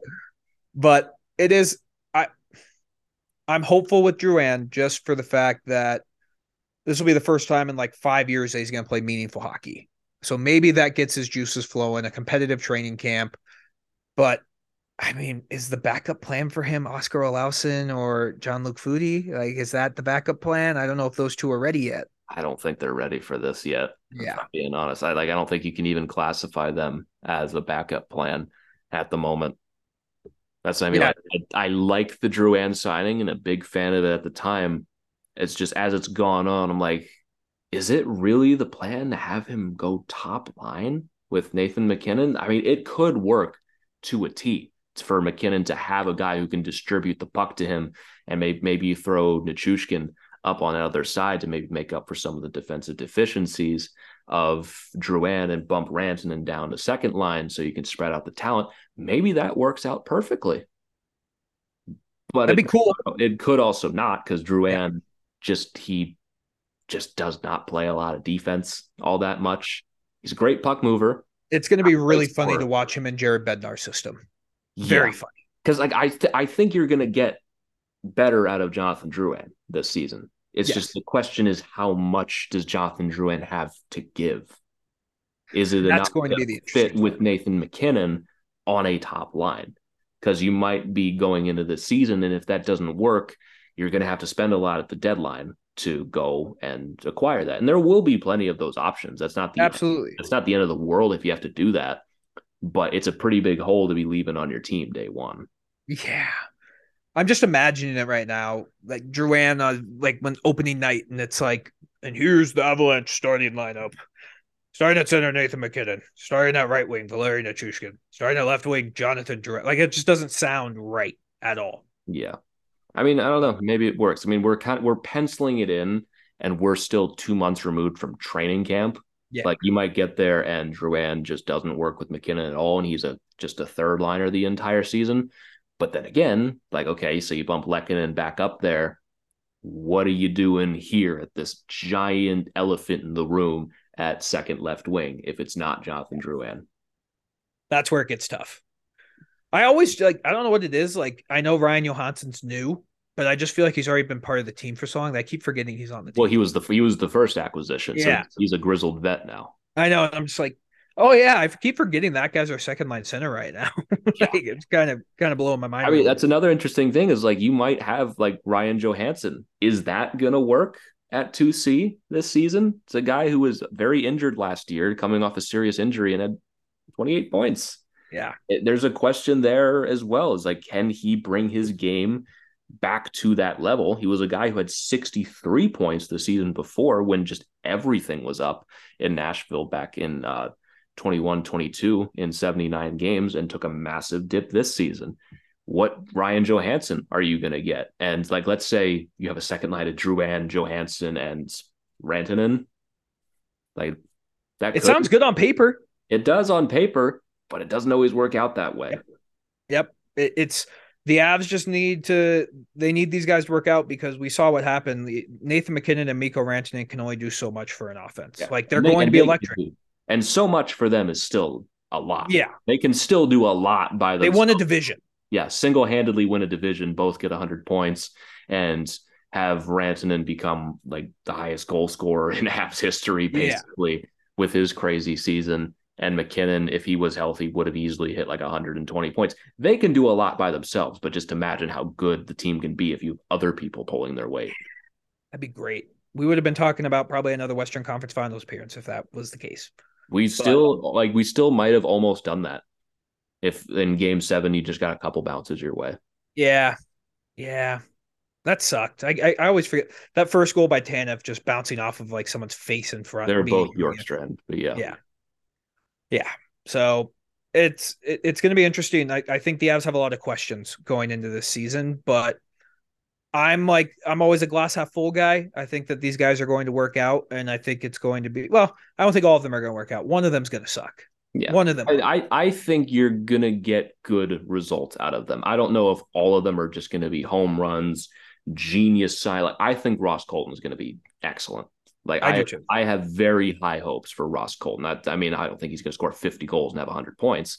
But It is I I'm hopeful with Drouin just for the fact that this will be the first time in like five years that he's gonna play meaningful hockey. So maybe that gets his juices flowing, a competitive training camp. But I mean, is the backup plan for him Oscar Olausson or Jean-Luc Foudy? Like, is that the backup plan? I don't know if those two are ready yet. I don't think they're ready for this yet. Yeah. If I'm being honest. I like I don't think you can even classify them as a backup plan at the moment. That's what I mean. Yeah. I, I like the Drouin signing and a big fan of it at the time. It's just as it's gone on, I'm like, is it really the plan to have him go top line with Nathan McKinnon? I mean, it could work to a T for McKinnon to have a guy who can distribute the puck to him, and maybe maybe throw Nichushkin up on the other side to maybe make up for some of the defensive deficiencies of Drouin and bump Rantanen down to second line so you can spread out the talent. Maybe that works out perfectly. But that'd be it, cool. It could also not, because Drouin yeah. just he just does not play a lot of defense all that much. He's a great puck mover. It's going to be really funny sport. to watch him in Jared Bednar's system. Yeah. Very funny. Because like I th- I think you're going to get better out of Jonathan Drouin this season. It's yes. just the question is, how much does Jonathan Drouin have to give? Is it enough going to, to be the fit with Nathan McKinnon on a top line? Because you might be going into the season, and if that doesn't work, you're going to have to spend a lot at the deadline to go and acquire that. And there will be plenty of those options. That's not the absolutely. It's not the end of the world if you have to do that, but it's a pretty big hole to be leaving on your team day one. Yeah. I'm just imagining it right now. Like Drouin, uh, like when opening night, and it's like, and here's the Avalanche starting lineup. Starting at center, Nathan McKinnon. Starting at right wing, Valeri Nichushkin. Starting at left wing, Jonathan Drouin. Like, it just doesn't sound right at all. Yeah. I mean, I don't know. Maybe it works. I mean, we're kind of, we're penciling it in, and we're still two months removed from training camp. Yeah. Like, you might get there and Drouin just doesn't work with McKinnon at all, and he's a just a third liner the entire season. But then again, like, okay, so you bump Lehkonen back up there. What are you doing here at this giant elephant in the room at second left wing if it's not Jonathan Drouin? That's where it gets tough. I always, like, I don't know what it is. Like, I know Ryan Johansson's new, but I just feel like he's already been part of the team for so long that I keep forgetting he's on the team. Well, he was the he was the first acquisition, yeah. So he's a grizzled vet now. I know. I'm just like, oh yeah, I keep forgetting that guy's our second line center right now. Like, yeah. It's kind of kind of blowing my mind. I mean, that's another interesting thing is, like, you might have like Ryan Johansson. Is that gonna work at two C this season? It's a guy who was very injured last year, coming off a serious injury, and had twenty-eight points. Yeah, there's a question there as well. Is like, can he bring his game back to that level? He was a guy who had sixty-three points the season before when just everything was up in Nashville back in uh, twenty-one twenty-two in seventy-nine games, and took a massive dip this season. What Ryan Johansson are you going to get? And, like, let's say you have a second line of Drouin, Johansson, and Rantanen. Like, that. It could. Sounds good on paper. It does on paper, but it doesn't always work out that way. Yep. Yep. It, it's the Avs just need to, they need these guys to work out, because we saw what happened. The, Nathan McKinnon and Miko Rantanen can only do so much for an offense. Yeah. Like, they're and going they, to be electric. And so much for them is still a lot. Yeah. They can still do a lot by themselves. They won a division. Yeah. Single-handedly win a division, both get a hundred points, and have Rantanen become like the highest goal scorer in Avs history, basically, yeah. with his crazy season. And McKinnon, if he was healthy, would have easily hit like one hundred twenty points. They can do a lot by themselves, but just imagine how good the team can be if you have other people pulling their weight. That'd be great. We would have been talking about probably another Western Conference Finals appearance if that was the case. We but, still like we still might have almost done that if in game seven you just got a couple bounces your way. Yeah. Yeah. That sucked. I I, I always forget that first goal by Tanev, just bouncing off of like someone's face in front. They're both Bjorkstrand, but yeah. Yeah. Yeah, so it's it, it's going to be interesting. I, I think the Avs have a lot of questions going into this season, but I'm like I'm always a glass half full guy. I think that these guys are going to work out, and I think it's going to be well. I don't think all of them are going to work out. One of them's going to suck. Yeah, one of them. I I, I think you're going to get good results out of them. I don't know if all of them are just going to be home runs, genius silent. I think Ross Colton is going to be excellent. Like I, I, I have very high hopes for Ross Colton. I, I mean, I don't think he's going to score fifty goals and have one hundred points,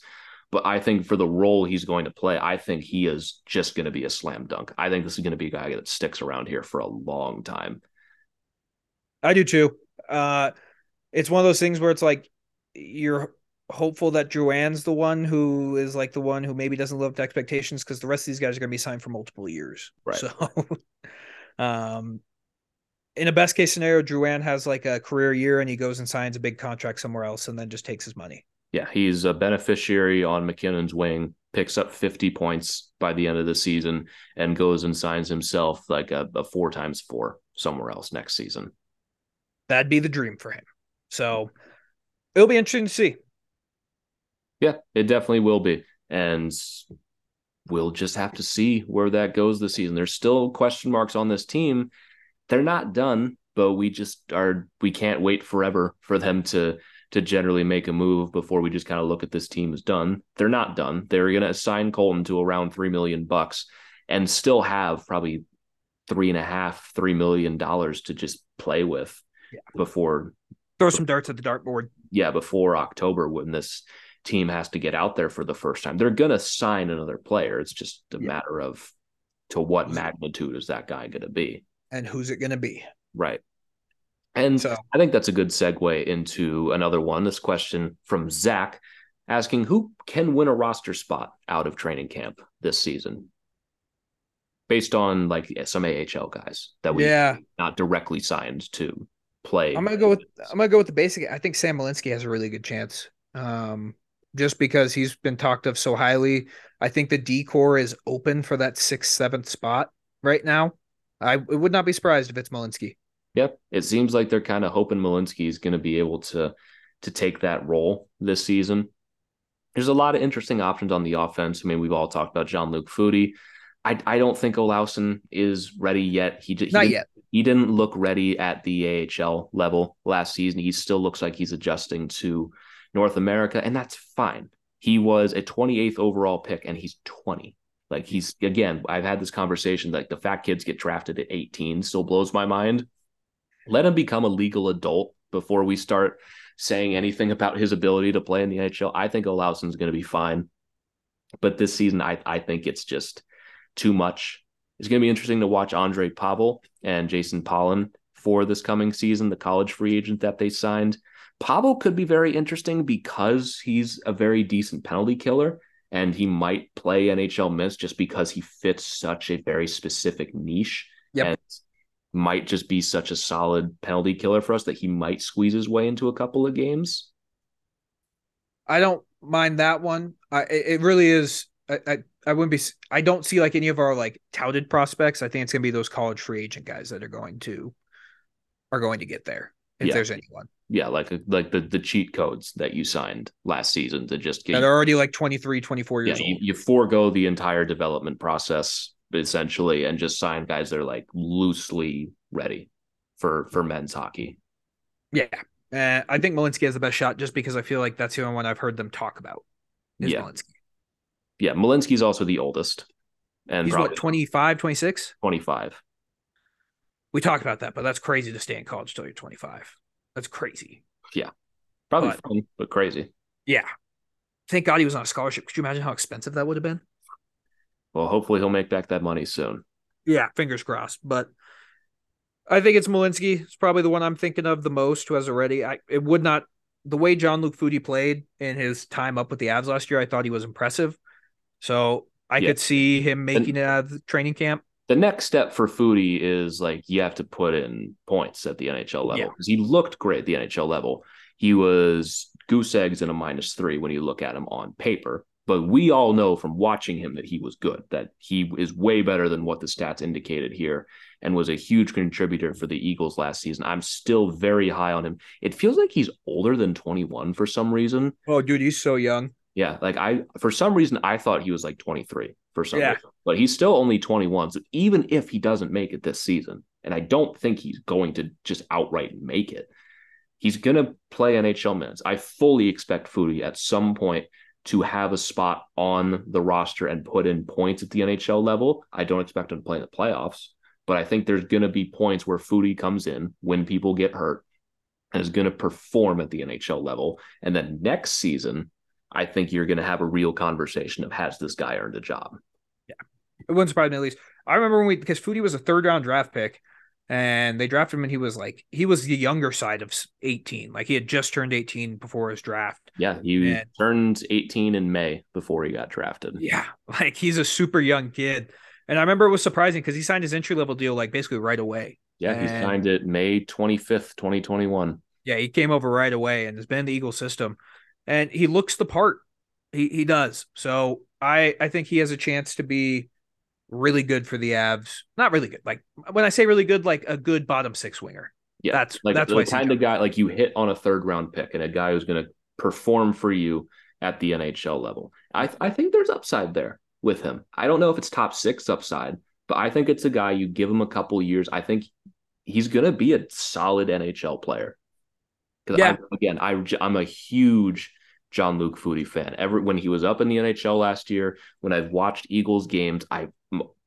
but I think for the role he's going to play, I think he is just going to be a slam dunk. I think this is going to be a guy that sticks around here for a long time. I do too. Uh, it's one of those things where it's like you're hopeful that Drouin's the one who is like the one who maybe doesn't live up to expectations, because the rest of these guys are going to be signed for multiple years. Right. So, um. In a best case scenario, Drouin has like a career year and he goes and signs a big contract somewhere else and then just takes his money. Yeah, he's a beneficiary on McKinnon's wing, picks up fifty points by the end of the season, and goes and signs himself like a, a four times four somewhere else next season. That'd be the dream for him. So it'll be interesting to see. Yeah, it definitely will be. And we'll just have to see where that goes this season. There's still question marks on this team. They're not done, but we just are. We can't wait forever for them to to generally make a move before we just kind of look at this team as done. They're not done. They're going to assign Colton to around three million bucks and still have probably three and a half, three million dollars to just play with yeah. before throw some darts at the dartboard. Yeah, before October, when this team has to get out there for the first time, they're going to sign another player. It's just a yeah. matter of to what magnitude is that guy going to be. And who's it going to be? Right. And so, I think that's a good segue into another one. This question from Zach asking, who can win a roster spot out of training camp this season? based on like some A H L guys that we yeah. not directly signed to play. I'm gonna go with I'm gonna go with the basic. I think Sam Malinsky has a really good chance, um, just because he's been talked of so highly. I think the D core is open for that sixth, seventh spot right now. I would not be surprised if it's Malinsky. Yep, it seems like they're kind of hoping Malinsky is going to be able to to take that role this season. There's a lot of interesting options on the offense. I mean, we've all talked about Jean-Luc Foudy. I, I don't think Olausson is ready yet. He, he not yet. He didn't look ready at the A H L level last season. He still looks like he's adjusting to North America, and that's fine. He was a twenty-eighth overall pick, and he's twenty. Like, he's, again, I've had this conversation, like the fat kids get drafted at eighteen, still blows my mind. Let him become a legal adult before we start saying anything about his ability to play in the N H L. I think Olausson's going to be fine. But this season, I, I think it's just too much. It's going to be interesting to watch Andre Pavel and Jason Pollan for this coming season, the college free agent that they signed. Pavel could be very interesting because he's a very decent penalty killer, and he might play N H L minutes just because he fits such a very specific niche. Yep. And might just be such a solid penalty killer for us that he might squeeze his way into a couple of games. I don't mind that one. I, it really is. I, I, I wouldn't be, I don't see like any of our like touted prospects. I think it's going to be those college free agent guys that are going to, are going to get there. If yeah. there's anyone. Yeah. Like, like the, the cheat codes that you signed last season to just get that are already like twenty-three, twenty-four years yeah, old. You, you forego the entire development process essentially and just sign guys that are like loosely ready for, for men's hockey. Yeah. Uh, I think Malinsky has the best shot just because I feel like that's the only one I've heard them talk about. Is yeah. Malinsky. Yeah. Malinsky's also the oldest. And he's probably, what, twenty-five, twenty-six? twenty-five. We talked about that, but that's crazy to stay in college till you're twenty-five. That's crazy. Yeah. Probably but, fun, but crazy. Yeah. Thank God he was on a scholarship. Could you imagine how expensive that would have been? Well, hopefully he'll make back that money soon. Yeah. Fingers crossed. But I think it's Malinsky. It's probably the one I'm thinking of the most who has already. I, it would not. The way Jean-Luc Foudy played in his time up with the Avs last year, I thought he was impressive. So I yeah. could see him making and, it out of the training camp. The next step for Foudy is like you have to put in points at the N H L level because yeah. he looked great at the N H L level. He was goose eggs in a minus three when you look at him on paper, but we all know from watching him that he was good, that he is way better than what the stats indicated here and was a huge contributor for the Eagles last season. I'm still very high on him. It feels like he's older than twenty-one for some reason. Oh, dude, he's so young. Yeah, like I, for some reason, I thought he was like twenty-three for some yeah. reason, but he's still only twenty-one. So even if he doesn't make it this season, and I don't think he's going to just outright make it, he's going to play N H L minutes. I fully expect Foudy at some point to have a spot on the roster and put in points at the N H L level. I don't expect him to play in the playoffs, but I think there's going to be points where Foudy comes in when people get hurt and is going to perform at the N H L level. And then next season, I think you're going to have a real conversation of has this guy earned a job? Yeah. It wouldn't surprise me at least. I remember when we, because Foudy was a third round draft pick and they drafted him and he was like, he was the younger side of eighteen. Like he had just turned eighteen before his draft. Yeah. He and, turned eighteen in May before he got drafted. Yeah. Like he's a super young kid. And I remember it was surprising because he signed his entry level deal, like basically right away. Yeah. And, he signed it May twenty-fifth, twenty twenty-one. Yeah. He came over right away and has been in the Eagle system. And he looks the part. He he does. So I, I think he has a chance to be really good for the Avs. Not really good. Like when I say really good, like a good bottom six winger. Yeah. That's like that's the kind of guy like you hit on a third round pick and a guy who's going to perform for you at the N H L level. I I think there's upside there with him. I don't know if it's top six upside, but I think it's a guy you give him a couple years. I think he's going to be a solid N H L player. Because yeah. again, I, I'm a huge Jean-Luc Foudy fan. Ever when he was up in the N H L last year, when I've watched Eagles games, I'm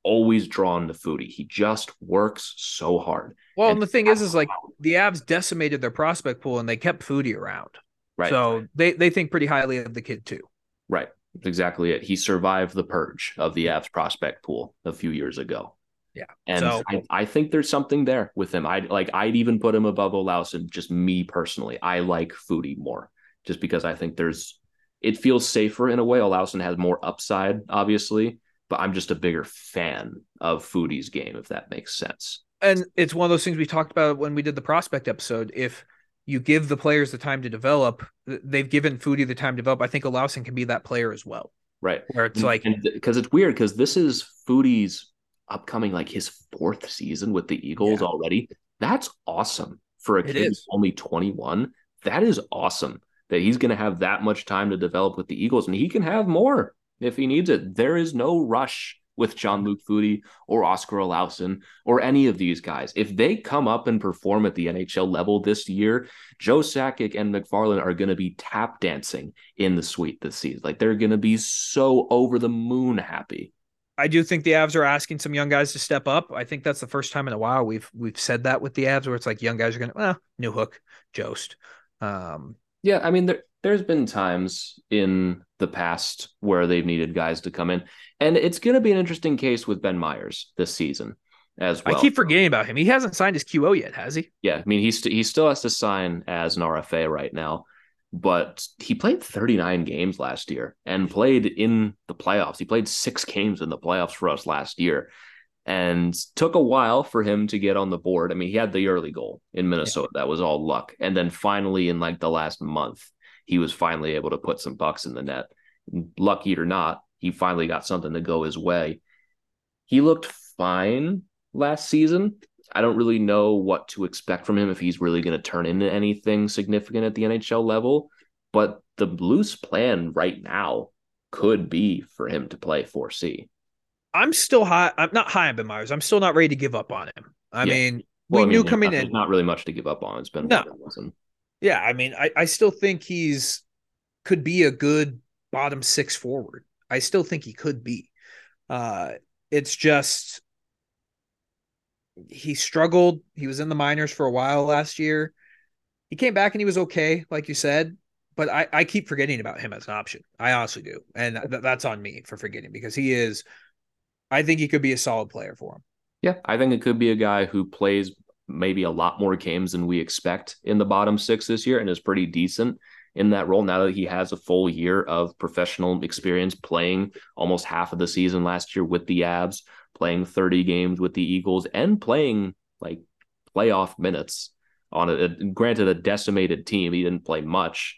always drawn to Foudy. He just works so hard. Well, and, and the thing I, is, is like the Avs decimated their prospect pool and they kept Foudy around. Right. So they, they think pretty highly of the kid too. Right. That's exactly it. He survived the purge of the Avs prospect pool a few years ago. Yeah. And so, I, I think there's something there with him. I'd like, I'd even put him above Olausson, just me personally. I like Foudy more just because I think there's, it feels safer in a way. Olausson has more upside, obviously, but I'm just a bigger fan of Foudy's game, if that makes sense. And it's one of those things we talked about when we did the prospect episode. If you give the players the time to develop, they've given Foudy the time to develop. I think Olausson can be that player as well. Right. Where it's like, because it's weird, because this is Foudy's upcoming, like his fourth season with the Eagles yeah. already. That's awesome for a it kid who's only twenty-one. That is awesome that he's going to have that much time to develop with the Eagles, and he can have more if he needs it. There is no rush with Jean-Luc Foudy or Oscar Olausson or any of these guys. If they come up and perform at the N H L level this year, Joe Sakic and McFarlane are going to be tap dancing in the suite this season. Like, they're going to be so over the moon happy. I do think the Avs are asking some young guys to step up. I think that's the first time in a while we've we've said that with the Avs, where it's like young guys are going to, well, new hook, Jost. Um, yeah, I mean, there, there's been times in the past where they've needed guys to come in. And it's going to be an interesting case with Ben Myers this season as well. I keep forgetting about him. He hasn't signed his Q O yet, has he? Yeah, I mean, he, st- he still has to sign as an R F A right now. But he played thirty-nine games last year and played in the playoffs. He played six games in the playoffs for us last year, and took a while for him to get on the board. I mean, he had the early goal in Minnesota. That was all luck. And then finally, in like the last month, he was finally able to put some pucks in the net. Lucky or not, he finally got something to go his way. He looked fine last season. I don't really know what to expect from him, if he's really going to turn into anything significant at the N H L level. But the loose plan right now could be for him to play four C. I'm still high. I'm not high on Ben Myers. I'm still not ready to give up on him. I yeah. mean, well, we I mean, knew there's coming not, in. There's not really much to give up on. It's been no. Yeah, I mean, I, I still think he's could be a good bottom six forward. I still think he could be. Uh, it's just... He struggled. He was in the minors for a while last year. He came back and he was okay, like you said, but I, I keep forgetting about him as an option. I honestly do. And th- that's on me for forgetting, because he is, I think he could be a solid player for him. Yeah. I think it could be a guy who plays maybe a lot more games than we expect in the bottom six this year, and is pretty decent in that role now that he has a full year of professional experience, playing almost half of the season last year with the Avs, playing thirty games with the Eagles, and playing like playoff minutes on a, granted, a decimated team. He didn't play much,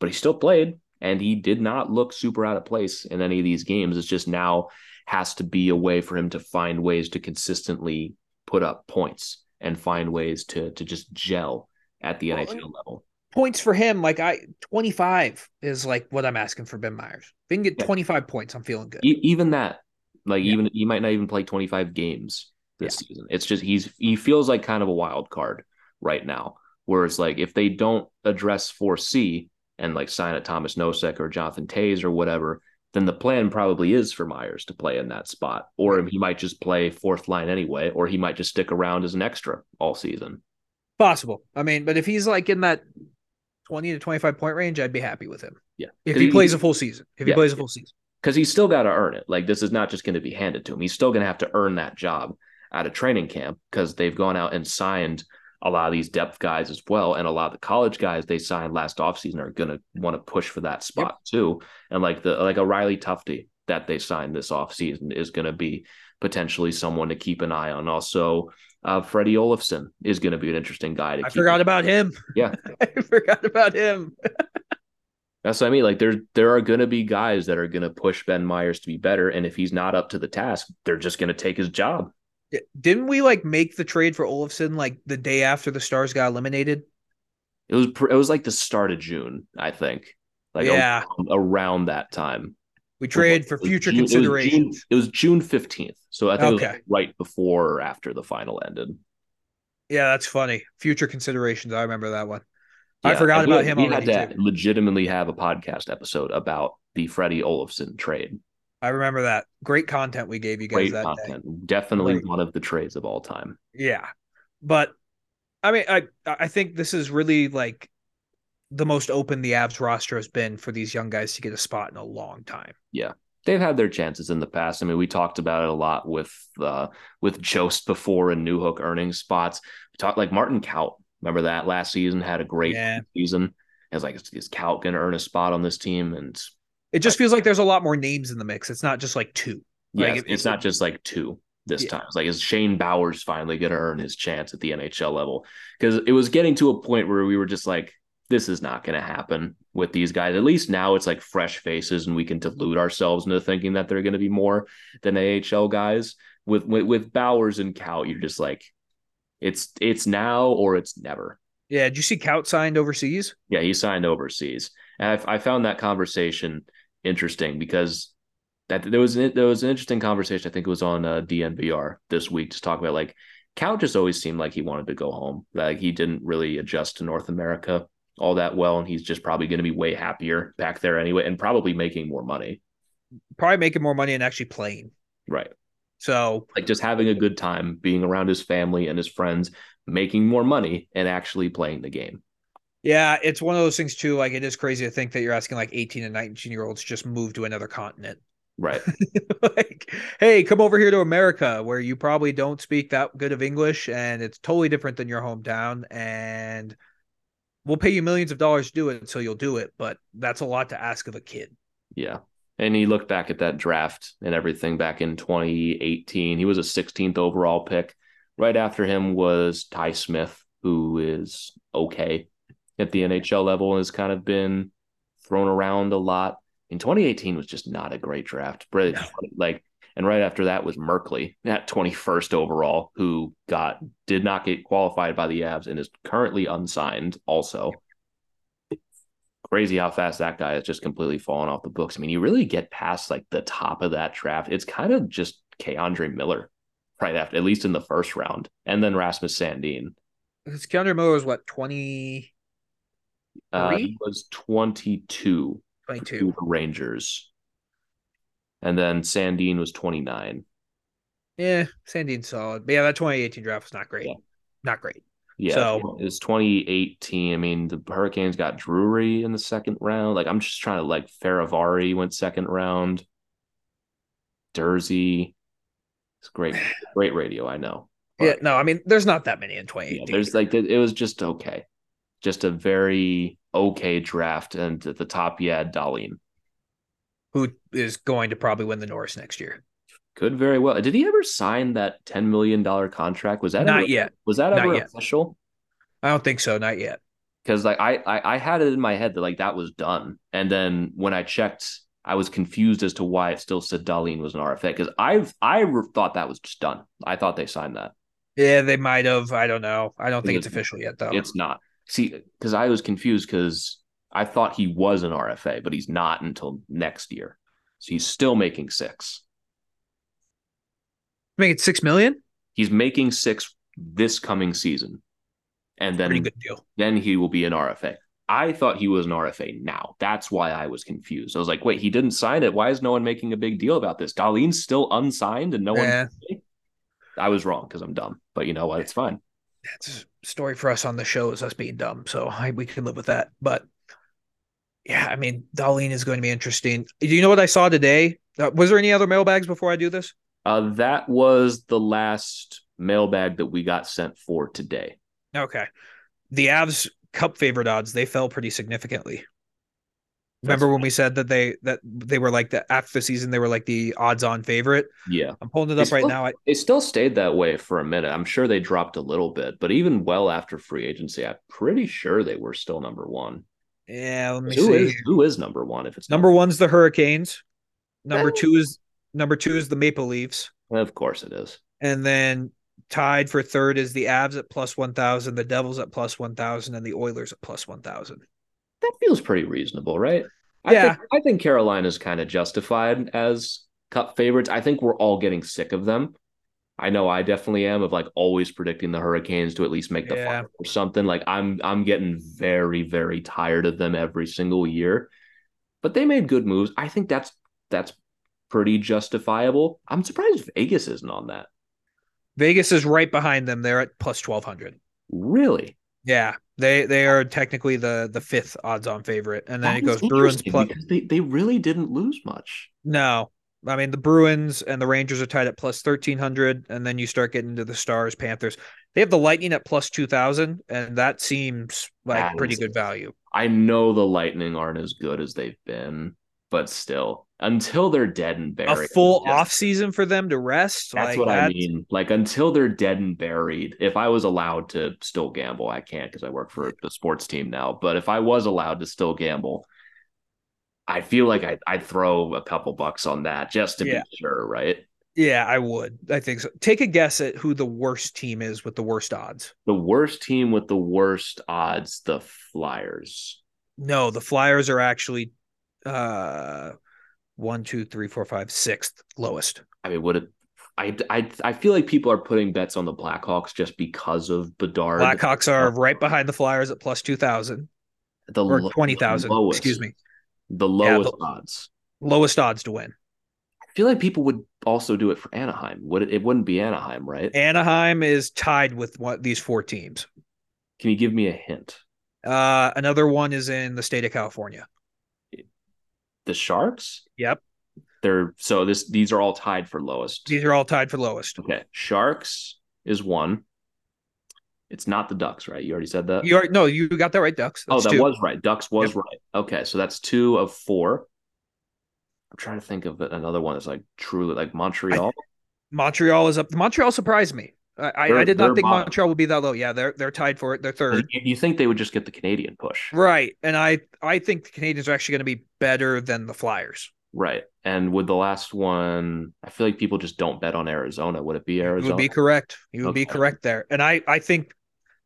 but he still played, and he did not look super out of place in any of these games. It's just now has to be a way for him to find ways to consistently put up points and find ways to, to just gel at the well, N H L level. Points for him, like I twenty-five is like what I'm asking for Ben Myers. If he can get yeah. twenty-five points, I'm feeling good. E- even that. Like yeah. even he might not even play twenty-five games this yeah. season. It's just he's he feels like kind of a wild card right now. Whereas like if they don't address four C and like sign a Thomas Nosek or Jonathan Toews or whatever, then the plan probably is for Myers to play in that spot. Or he might just play fourth line anyway, or he might just stick around as an extra all season. Possible. I mean, but if he's like in that twenty to twenty-five point range, I'd be happy with him. Yeah. If he, he plays a full season. If yeah, he plays a full season. Because he's still got to earn it. Like, this is not just going to be handed to him. He's still going to have to earn that job out of training camp, because they've gone out and signed a lot of these depth guys as well. And a lot of the college guys they signed last offseason are going to want to push for that spot yep. too. And like the like a Riley Tufte that they signed this offseason is going to be potentially someone to keep an eye on. Also, uh, Freddie Olofsson is going to be an interesting guy. To I keep forgot about him. Yeah. I forgot about him. That's what I mean. Like there, there are going to be guys that are going to push Ben Myers to be better, and if he's not up to the task, they're just going to take his job. Didn't we like make the trade for Olofsson like the day after the Stars got eliminated? It was it was like the start of June, I think. Like yeah, around, around that time. We traded for future June, considerations. It was June fifteenth, so I think okay. it was right before or after the final ended. Yeah, that's funny. Future considerations. I remember that one. Yeah, I forgot about we, him. We had to too. legitimately have a podcast episode about the Freddie Olofsson trade. I remember that. Great content we gave you guys Great that content. day. Definitely Great. one of the trades of all time. Yeah. But I mean, I, I think this is really like the most open the Avs roster has been for these young guys to get a spot in a long time. Yeah. They've had their chances in the past. I mean, we talked about it a lot with uh, with Jost before and Newhook earning spots. We talked like Martin Kaut. Remember that last season had a great yeah. season. I was like, is, is Kaut going to earn a spot on this team? And it just I, feels like there's a lot more names in the mix. It's not just like two. Like, yes, it, it's not just like two this yeah. time. It's like, is Shane Bowers finally going to earn his chance at the N H L level? Because it was getting to a point where we were just like, this is not going to happen with these guys. At least now it's like fresh faces and we can delude ourselves into thinking that they're going to be more than A H L guys. With, with, with Bowers and Kaut, you're just like, it's, it's now or it's never. Yeah. Did you see Kaut signed overseas? Yeah. He signed overseas. And I, I found that conversation interesting because that there was, an, there was an interesting conversation. I think it was on uh, D N V R this week to talk about like Kaut just always seemed like he wanted to go home. Like he didn't really adjust to North America all that well. And he's just probably going to be way happier back there anyway, and probably making more money, probably making more money and actually playing. Right. So like just having a good time being around his family and his friends, making more money and actually playing the game. Yeah. It's one of those things too. Like it is crazy to think that you're asking like eighteen and nineteen year olds just move to another continent. Right. Like, hey, come over here to America where you probably don't speak that good of English and it's totally different than your hometown. And we'll pay you millions of dollars to do it, so you'll do it. But that's a lot to ask of a kid. Yeah. And he looked back at that draft and everything back in twenty eighteen. He was a sixteenth overall pick. Right after him was Ty Smith, who is okay at the N H L level and has kind of been thrown around a lot. In twenty eighteen was just not a great draft. No. Like, and right after that was Merkley at twenty-first overall, who got did not get qualified by the Avs and is currently unsigned also. Crazy how fast that guy has just completely fallen off the books. I mean, you really get past like the top of that draft. It's kind of just Keandre Miller right after, at least in the first round, and then Rasmus Sandin. Keandre Miller was what, twenty-three? Uh, he was twenty-two. twenty-two. Rangers. And then Sandin was twenty-nine. Yeah, Sandin's solid. But yeah, that twenty eighteen draft was not great. Yeah. Not great. Yeah, so it's twenty eighteen. I mean, the Hurricanes got Drury in the second round. Like, I'm just trying to, like, Ferravari went second round. Dursey. It's great. Great radio, I know. But, yeah, no, I mean, there's not that many in twenty eighteen. Yeah, there's, like, it was just okay. Just a very okay draft. And at the top, you had Dahlin, who is going to probably win the Norris next year. Could very well. Did he ever sign that ten million dollars contract? Was that not ever, yet? Was that ever official? I don't think so. Not yet. Because like I, I, I had it in my head that like that was done, and then when I checked, I was confused as to why it still said Dahlin was an R F A. Because I've I thought that was just done. I thought they signed that. Yeah, they might have. I don't know. I don't think it's, it's official yet, though. It's not. See, because I was confused because I thought he was an R F A, but he's not until next year. So he's still making six. Make it six million. He's making six this coming season, and then pretty good deal. Then he will be an R F A. I thought he was an R F A now. That's why I was confused. I was like, wait, he didn't sign it. Why is no one making a big deal about this? Dahlin's still unsigned, and no yeah. one. I was wrong because I'm dumb, but you know what? It's fine. That's a story for us on the show is us being dumb, so I, we can live with that. But yeah, I mean, Dahlin is going to be interesting. Do you know what I saw today? Uh, was there any other mailbags before I do this? Uh, that was the last mailbag that we got sent for today. Okay. The Avs Cup favorite odds, they fell pretty significantly. Remember That's when funny. we said that they that they were like the after the season, they were like the odds on favorite? Yeah. I'm pulling it up still, right now. I, it still stayed that way for a minute. I'm sure they dropped a little bit, but even well after free agency, I'm pretty sure they were still number one. Yeah, let me who see. Is, who is number one? If it's number, number one's the Hurricanes. Number two is Number two is the Maple Leafs. Of course it is. And then tied for third is the Avs at plus one thousand, the Devils at plus one thousand, and the Oilers at plus one thousand. That feels pretty reasonable, right? Yeah. I think, I think Carolina's kind of justified as cup favorites. I think we're all getting sick of them. I know I definitely am of like always predicting the Hurricanes to at least make the yeah. final or something. Like I'm, I'm getting very, very tired of them every single year. But they made good moves. I think that's that's. pretty justifiable. I'm surprised Vegas isn't on that. Vegas is right behind them. They're at plus twelve hundred. Really? Yeah. They they are technically the the fifth odds on favorite. And then that it goes Bruins plus they, they really didn't lose much. No. I mean, the Bruins and the Rangers are tied at plus thirteen hundred, and then you start getting to the Stars, Panthers. They have the Lightning at plus two thousand, and that seems like that pretty is, good value. I know the Lightning aren't as good as they've been, but still. until they're dead and buried. A full just, off season for them to rest. That's like, what that's... I mean. Like until they're dead and buried. If I was allowed to still gamble, I can't because I work for the sports team now. But if I was allowed to still gamble, I feel like I, I'd throw a couple bucks on that just to yeah. be sure, right? Yeah, I would. I think so. Take a guess at who the worst team is with the worst odds. The worst team with the worst odds, the Flyers. No, the Flyers are actually uh, one, two, three, four, five, sixth lowest. I mean, would it? I, I I feel like people are putting bets on the Blackhawks just because of Bedard. Blackhawks are right behind the Flyers at plus two thousand, the or lo- twenty thousand. Excuse me, the lowest yeah, the odds, lowest odds to win. I feel like people would also do it for Anaheim. Would it, it wouldn't be Anaheim, right? Anaheim is tied with what, these four teams. Can you give me a hint? Uh, another one is in the state of California. The Sharks? Yep. They're so this. These are all tied for lowest. These are all tied for lowest. Okay. Sharks is one. It's not the Ducks, right? You already said that. You already, no, you got that right. Ducks. That's oh, that two. was right. Ducks was yep. right. Okay, so that's two of four. I'm trying to think of another one that's like truly like Montreal. I, Montreal is up. Montreal surprised me. I, I did not think bottom. Montreal would be that low. Yeah, they're they're tied for it. They're third. You, you think they would just get the Canadian push, right? And I I think the Canadians are actually going to be better than the Flyers, right? And with the last one, I feel like people just don't bet on Arizona. Would it be Arizona? You would be correct. You would okay. be correct there. And I I think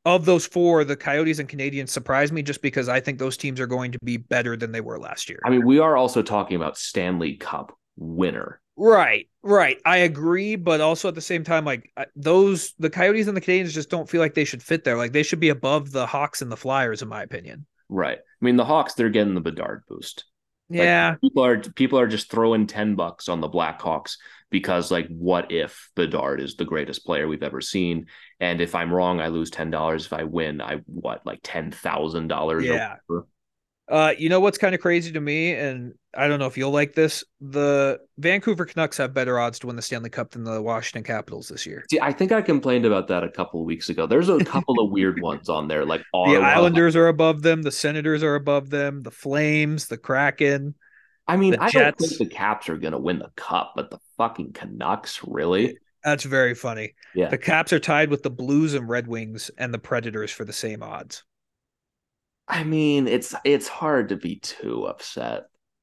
of those four, the Coyotes and Canadians surprised me just because I think those teams are going to be better than they were last year. I mean, we are also talking about Stanley Cup winner. Right, right. I agree, but also at the same time, like those, the Coyotes and the Canadians just don't feel like they should fit there. Like they should be above the Hawks and the Flyers, in my opinion. Right. I mean, the Hawks, they're getting the Bedard boost. Yeah. Like, people are people are just throwing ten bucks on the Blackhawks because, like, what if Bedard is the greatest player we've ever seen? And if I'm wrong, I lose ten dollars. If I win, I what, like ten thousand dollars? Yeah. Over. Uh, you know what's kind of crazy to me, and I don't know if you'll like this, the Vancouver Canucks have better odds to win the Stanley Cup than the Washington Capitals this year. See, I think I complained about that a couple of weeks ago. There's a couple of weird ones on there. Like Ottawa. The Islanders are above them. The Senators are above them. The Flames, the Kraken. I mean, I don't think the Caps are going to win the Cup, but the fucking Canucks, really? That's very funny. Yeah. The Caps are tied with the Blues and Red Wings and the Predators for the same odds. I mean, it's it's hard to be too upset.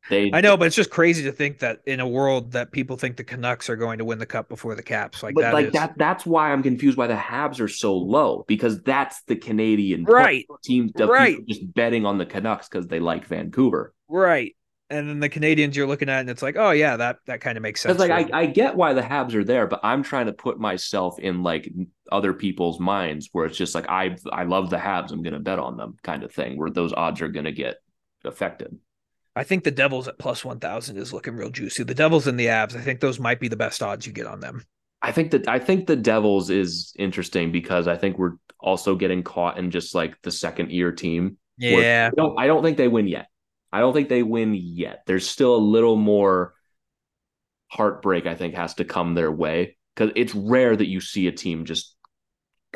They, I know, but it's just crazy to think that in a world that people think the Canucks are going to win the Cup before the Caps. Like, but that like is... that that's why I'm confused why the Habs are so low, because that's the Canadian right. team right. just betting on the Canucks because they like Vancouver. Right. And then the Canadians you're looking at and it's like, oh, yeah, that that kind of makes sense. Like, I, I get why the Habs are there, but I'm trying to put myself in like other people's minds where it's just like, I I love the Habs. I'm going to bet on them kind of thing where those odds are going to get affected. I think the Devils at plus one thousand is looking real juicy. The Devils and the Avs, I think those might be the best odds you get on them. I think that I think the Devils is interesting because I think we're also getting caught in just like the second year team. Yeah. I don't, I don't think they win yet. I don't think they win yet. There's still a little more heartbreak, I think, has to come their way because it's rare that you see a team just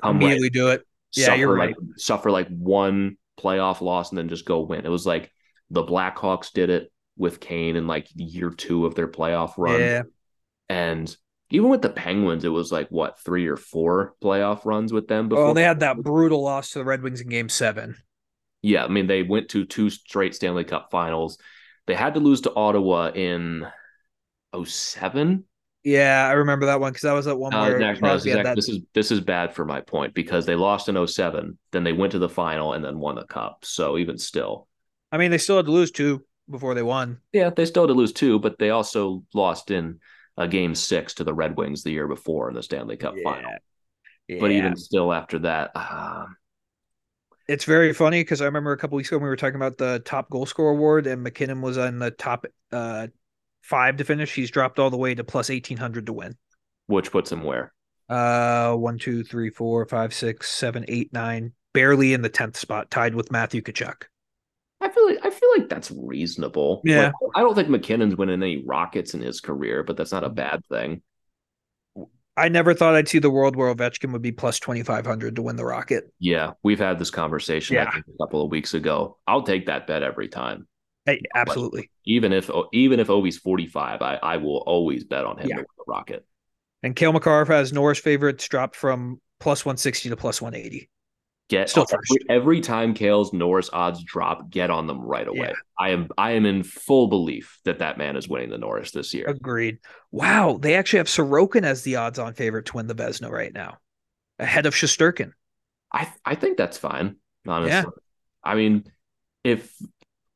come immediately right, do it. Yeah, suffer, you're right. Like, suffer like one playoff loss and then just go win. It was like the Blackhawks did it with Kane in like year two of their playoff run. Yeah. And even with the Penguins, it was like, what, three or four playoff runs with them before? Oh, they had that brutal loss to the Red Wings in game seven. Yeah, I mean, they went to two straight Stanley Cup finals. They had to lose to Ottawa in oh seven. Yeah, I remember that one because that was that one uh, where exactly, Crosby exactly, had that. This is, this is bad for my point because they lost in oh seven, then they went to the final and then won the Cup. So even still. I mean, they still had to lose two before they won. Yeah, they still had to lose two, but they also lost in a game six to the Red Wings the year before in the Stanley Cup yeah. final. Yeah. But even still after that... Uh, It's very funny because I remember a couple weeks ago when we were talking about the top goal scorer award and McKinnon was on the top uh, five to finish. He's dropped all the way to plus eighteen hundred to win. Which puts him where? Uh, one, two, three, four, five, six, seven, eight, nine. Barely in the tenth spot, tied with Matthew Tkachuk. I feel like, I feel like that's reasonable. Yeah. Like, I don't think McKinnon's winning any rockets in his career, but that's not a bad thing. I never thought I'd see the world where Ovechkin would be plus twenty-five hundred to win the Rocket. Yeah, we've had this conversation yeah. I think, a couple of weeks ago. I'll take that bet every time. Hey, absolutely. Even if even if Ovi's forty-five, I, I will always bet on him yeah. to win the Rocket. And Cale Makar has Norris favorites dropped from plus one sixty to plus one eighty. Get Still every, first. every time Cale's Norris odds drop, get on them right away. Yeah. I am I am in full belief that that man is winning the Norris this year. Agreed. Wow, they actually have Sorokin as the odds-on favorite to win the Vezina right now, ahead of Shesterkin. I I think that's fine, honestly. Yeah. I mean, if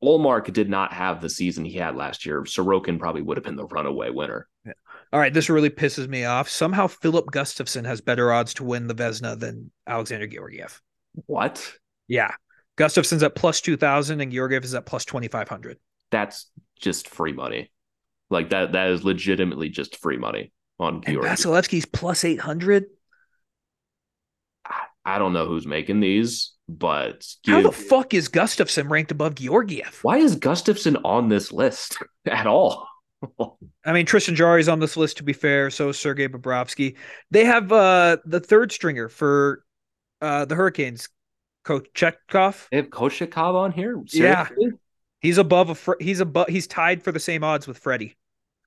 Ullmark did not have the season he had last year, Sorokin probably would have been the runaway winner. Yeah. All right, this really pisses me off. Somehow Filip Gustafsson has better odds to win the Vezina than Alexander Georgiev. What? Yeah. Gustafsson's at plus two thousand and Georgiev is at plus twenty-five hundred. That's just free money. Like that, that is legitimately just free money on Georgiev. And Vasilevsky's plus eight hundred. I don't know who's making these, but... Give... How the fuck is Gustafsson ranked above Georgiev? Why is Gustafsson on this list at all? I mean, Tristan Jarry's on this list, to be fair. So is Sergei Bobrovsky. They have uh, the third stringer for uh, the Hurricanes, Kochetkov. They have Kochetkov on here? Seriously? Yeah. He's above... A fr- he's above. He's tied for the same odds with Freddie.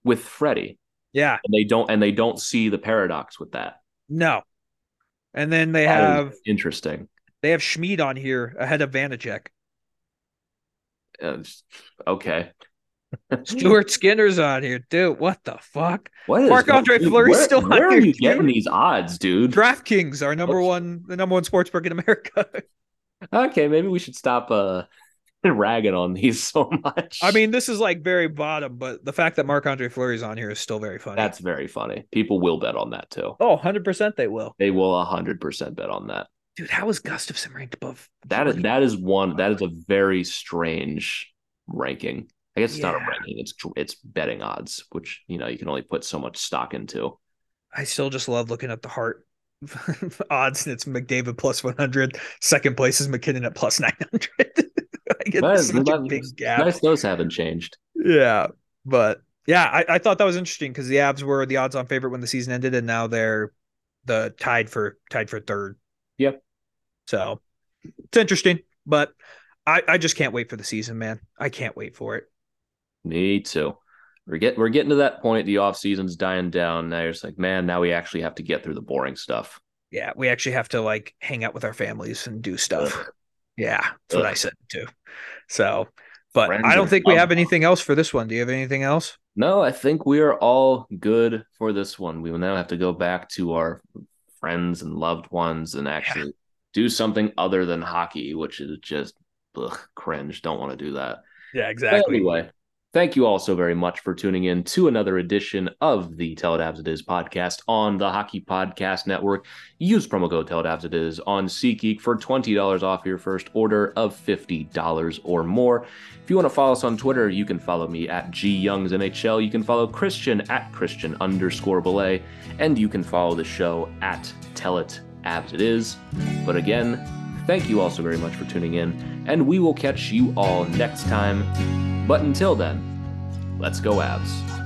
With Freddie? Yeah. And they don't. And they don't see the paradox with that. No. And then they have interesting. They have Schmid on here ahead of Vanacek. Uh, okay. Stuart Skinner's on here, dude. What the fuck? What is Marc-Andre Fleury's still on here? Where are you getting these odds, dude? DraftKings, our number one, the number one sportsbook in America. Okay, maybe we should stop uh ragging on these so much. I mean, this is like very bottom, but the fact that Marc-Andre Fleury's on here is still very funny. That's very funny. People will bet on that too. Oh, one hundred percent they will. They will one hundred percent bet on that. Dude, how is Gustafsson ranked above? That is, that is one, that is a very strange ranking. I guess it's yeah. not a ranking, it's it's betting odds, which, you know, you can only put so much stock into. I still just love looking at the heart odds, and it's McDavid plus one hundred. Second place is McKinnon at plus nine hundred. Nice, nice, those haven't changed. Yeah, but yeah, I, I thought that was interesting because the Avs were the odds-on favorite when the season ended, and now they're the tied for tied for third. Yep. So it's interesting, but I, I just can't wait for the season, man. I can't wait for it. Me too. We're getting we're getting to that point. The off season's dying down. Now you're just like, man, now we actually have to get through the boring stuff. Yeah, we actually have to like hang out with our families and do stuff. Ugh. Yeah, that's Ugh. what I said too. So, but Friends I don't think we have anything else for this one. Do you have anything else? No, I think we are all good for this one. We will now have to go back to our friends and loved ones and actually yeah. do something other than hockey, which is just ugh, cringe. Don't want to do that. Yeah, exactly. But anyway, thank you all so very much for tuning in to another edition of the Tell It Avs It Is podcast on the Hockey Podcast Network. Use promo code Tell It Avs It Is on SeatGeek for twenty dollars off your first order of fifty dollars or more. If you want to follow us on Twitter, you can follow me at G Youngs N H L. You can follow Christian at Christian underscore Boulay. And you can follow the show at Tell It Avs It Is. But again, thank you all so very much for tuning in. And we will catch you all next time. But until then, let's go Avs.